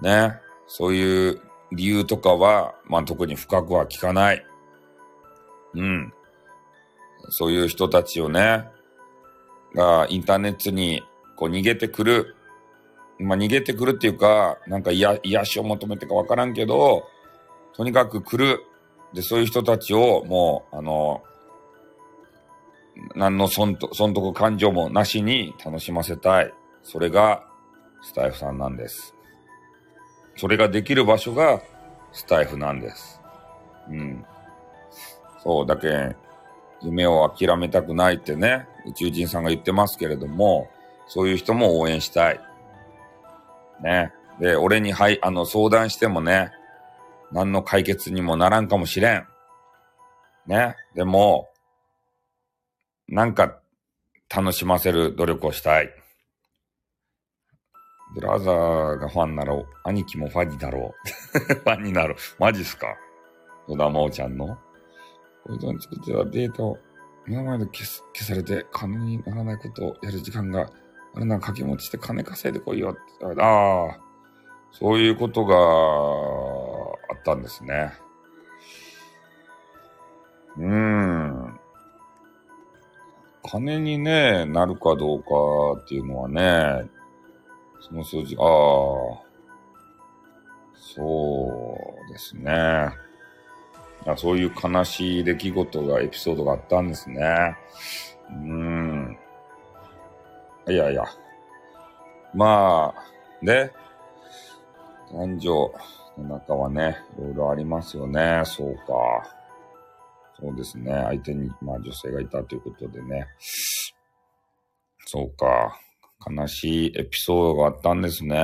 ね、そういう理由とかは、まあ、特に深くは聞かない。うん。そういう人たちをね、がインターネットにこう逃げてくる。まあ、逃げてくるっていうか、なんか癒しを求めてかわからんけど、とにかく来る。で、そういう人たちをもう、何の損得感情もなしに楽しませたい。それがスタイフさんなんです。それができる場所がスタイフなんです。うん。そうだけ、夢を諦めたくないってね、宇宙人さんが言ってますけれども、そういう人も応援したい。ね。で、俺に相談してもね、何の解決にもならんかもしれん。ね。でも、なんか楽しませる努力をしたい。ブラザーがファンなら、兄貴もファンになろう。ファンになろう。マジっすか？野田真央ちゃんのこいつの作ってたデータを目の前で消されて金にならないことをやる時間があれなら掛け持ちして金稼いでこいよって言われた。ああ、そういうことがあったんですね。金にね、なるかどうかっていうのはね、その数字、ああ、そうですね。そういう悲しい出来事が、エピソードがあったんですね。いやいや。まあ、で、男女の中はね、いろいろありますよね。そうか。そうですね。相手に、まあ女性がいたということでね。そうか。悲しいエピソードがあったんですね。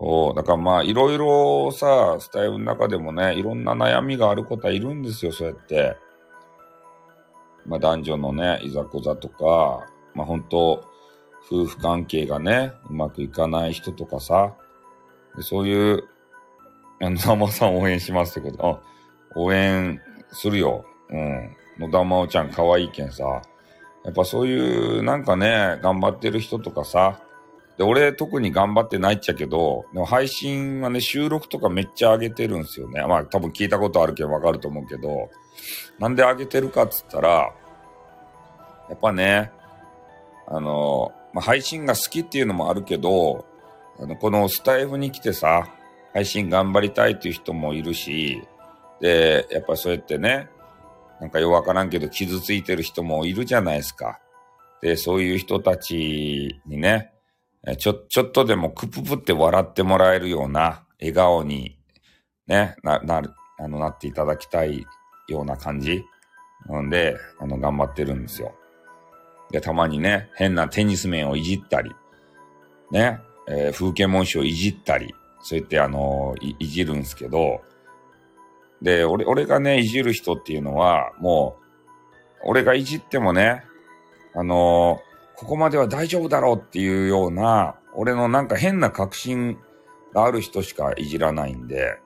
そう。だからまあ、いろいろさ、スタイルの中でもね、いろんな悩みがあることはいるんですよ、そうやって。まあ、男女のね、いざこざとか、まあ、本当夫婦関係がね、うまくいかない人とかさ、そういう、野田真央さん応援しますってこと。あ、応援するよ。うん。野田真央ちゃん可愛いけんさ。やっぱそういう、なんかね、頑張ってる人とかさ。で、俺特に頑張ってないっちゃけど、でも配信はね、収録とかめっちゃ上げてるんすよね。まあ多分聞いたことあるけどわかると思うけど、なんで上げてるかっつったら、やっぱね、まあ、配信が好きっていうのもあるけど、このスタイフに来てさ、配信頑張りたいっていう人もいるし、で、やっぱそうやってね、なんかよくわからんけど傷ついてる人もいるじゃないですか。で、そういう人たちにね、ちょっとでもクププって笑ってもらえるような笑顔にね、なっていただきたいような感じなんで、頑張ってるんですよ。で、たまにね、変なテニス面をいじったり、ね、風景文字をいじったり、そうやっていじるんすけど、で、俺がね、いじる人っていうのは、もう、俺がいじってもね、ここまでは大丈夫だろうっていうような、俺のなんか変な確信がある人しかいじらないんで、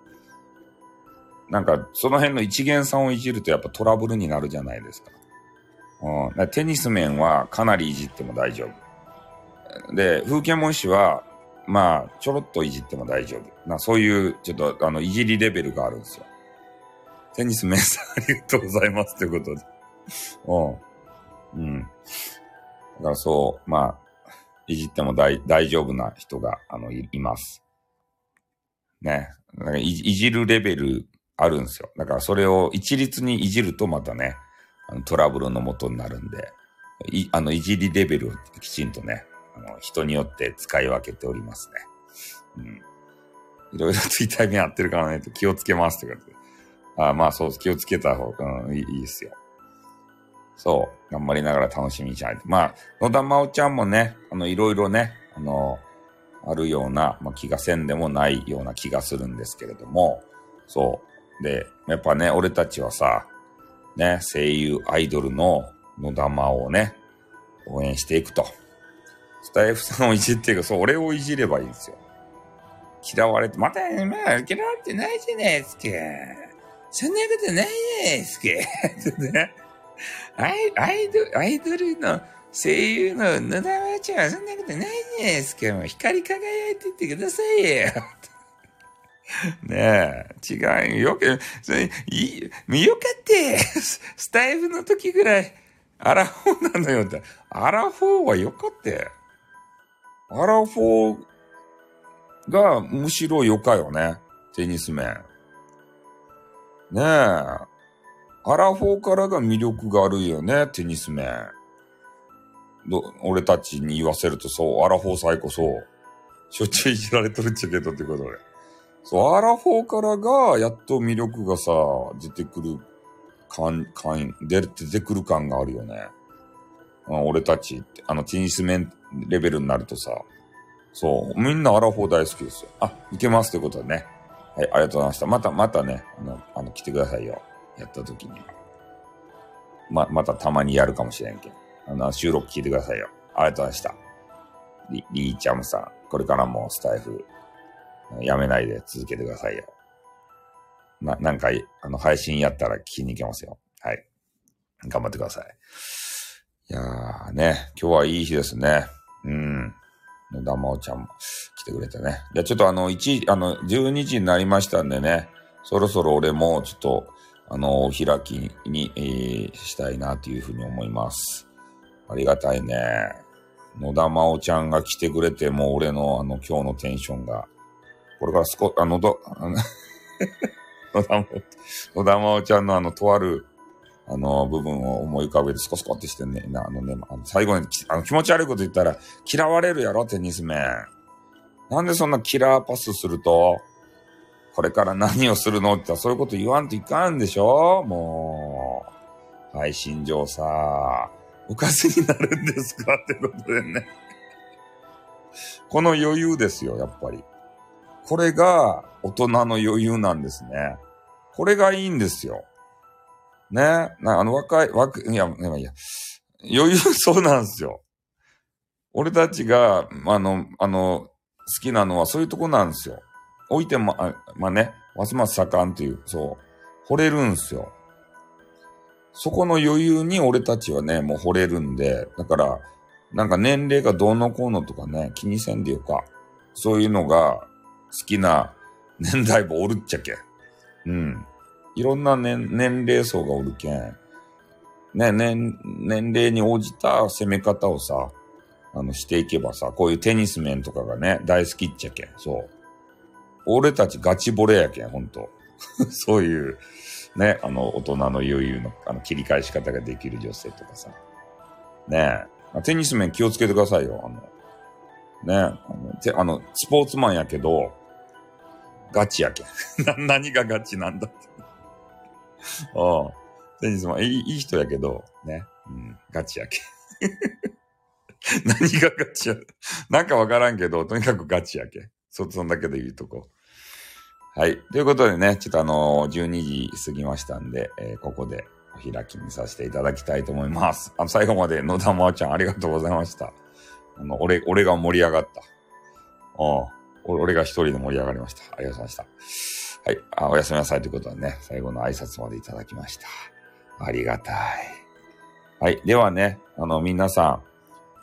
なんかその辺の一元さんをいじるとやっぱトラブルになるじゃないですか。うん、だからテニス面はかなりいじっても大丈夫。で、風景文字は、まあ、ちょろっといじっても大丈夫。そういう、ちょっといじりレベルがあるんですよ。テニス面さんありがとうございますということで。うん。うん。だからそう、まあ、いじっても大丈夫な人が、います。ね。だからいじるレベルあるんですよ。だからそれを一律にいじるとまたね、トラブルの元になるんで、いじりレベルをきちんとね、人によって使い分けておりますね。うん。いろいろツイッターに合ってるからね、気をつけますってことで。あ、まあそうです。気をつけた方が、うん、いいですよ。そう。頑張りながら楽しみにしないと。まあ、野田真央ちゃんもね、いろいろね、あるような、まあ、気がせんでもないような気がするんですけれども、そう。で、やっぱね、俺たちはさ、ね、声優アイドルの野田真央をね、応援していくと。スタイフさんをいじっていく。そう、俺をいじればいいんですよ。嫌われて、また、ね、まあ、嫌われてないじゃないですか。そんなことないじゃないですか。ってね。アイドルの声優の野田真央ちゃんはそんなことないじゃないですか。もう光り輝いてってくださいよ。ねえ、違うよ。それ、よかって、スタイフの時ぐらい、アラフォーなのよって。アラフォーはよかって。アラフォーがむしろよかよね。テニス面。ねえ。アラフォーからが魅力があるよね、テニス面。俺たちに言わせるとそう、アラフォー最高そう。しょっちゅういじられとるっちゃけどってことで。そう、アラフォーからが、やっと魅力がさ、出てくる感があるよね。俺たちって、テニス面レベルになるとさ、そう、みんなアラフォー大好きですよ。あ、いけますってことでね。はい、ありがとうございました。またね、来てくださいよ。やったときに。またたまにやるかもしれんけど。収録聞いてくださいよ。ありがとうございました。リーチャムさん、これからもスタイフ、やめないで続けてくださいよ。なんか、配信やったら聞きに行けますよ。はい。頑張ってください。いやーね、今日はいい日ですね。野田真央ちゃんも来てくれてね。じゃあちょっと12時になりましたんでね、そろそろ俺もちょっと、お開きに、したいなというふうに思います。ありがたいね。野田真央ちゃんが来てくれて、もう俺の今日のテンションが、これから野田真央ちゃんのとある、部分を思い浮かべてスコスコってしてね、最後に、気持ち悪いこと言ったら、嫌われるやろ、テニス面。なんでそんなキラーパスすると、これから何をするのって言ったら、そういうこと言わんといかんでしょもう、配信上さ、おかしになるんですかってことでね。この余裕ですよ、やっぱり。これが大人の余裕なんですね。これがいいんですよ。ね。いや、余裕そうなんですよ。俺たちが、好きなのはそういうとこなんですよ。置いても、まあね、ますます盛んという、そう、惚れるんですよ。そこの余裕に俺たちはね、もう惚れるんで、だから、なんか年齢がどうのこうのとかね、気にせんでよか。そういうのが好きな年代もおるっちゃけ。うん。いろんな、ね、年齢層がおるけん。ね、年齢に応じた攻め方をさ、していけばさ、こういうテニス面とかがね、大好きっちゃけん。そう。俺たちガチボレやけん、ほんと。そういう、ね、大人の余裕の、切り返し方ができる女性とかさ。ねえ。テニス面気をつけてくださいよ。ね、スポーツマンやけど、ガチやけん。何がガチなんだって。ああ。テニスマン、いい人やけど、ね。うん、ガチやけん。何がガチや、なんかわからんけど、とにかくガチやけ。そんだけで言うとこ。はい。ということでね、ちょっと12時過ぎましたんで、ここでお開きにさせていただきたいと思います。最後まで野田真央ちゃんありがとうございました。俺が盛り上がった。俺が一人で盛り上がりました。ありがとうございました。はい。おやすみなさいということでね、最後の挨拶までいただきました。ありがたい。はい。ではね、皆さん、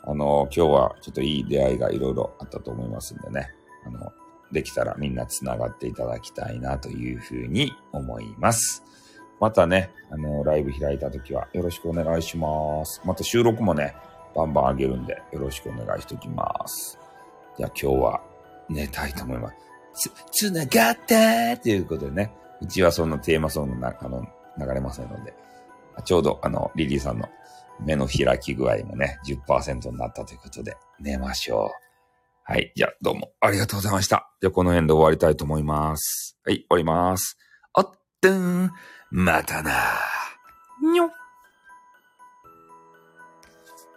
今日はちょっといい出会いがいろいろあったと思いますんでね。できたらみんなつながっていただきたいなというふうに思います。またね、ライブ開いたときはよろしくお願いします。また収録もね、バンバン上げるんでよろしくお願いしておきます。じゃあ今日は寝たいと思います。つながったということでね、うちはそのテーマソング流れませんので、ちょうどリリーさんの目の開き具合もね、10% になったということで、寝ましょう。はい。じゃあ、どうもありがとうございました。じゃあ、この辺で終わりたいと思います。はい、終わります。おってん、またな。にょっ。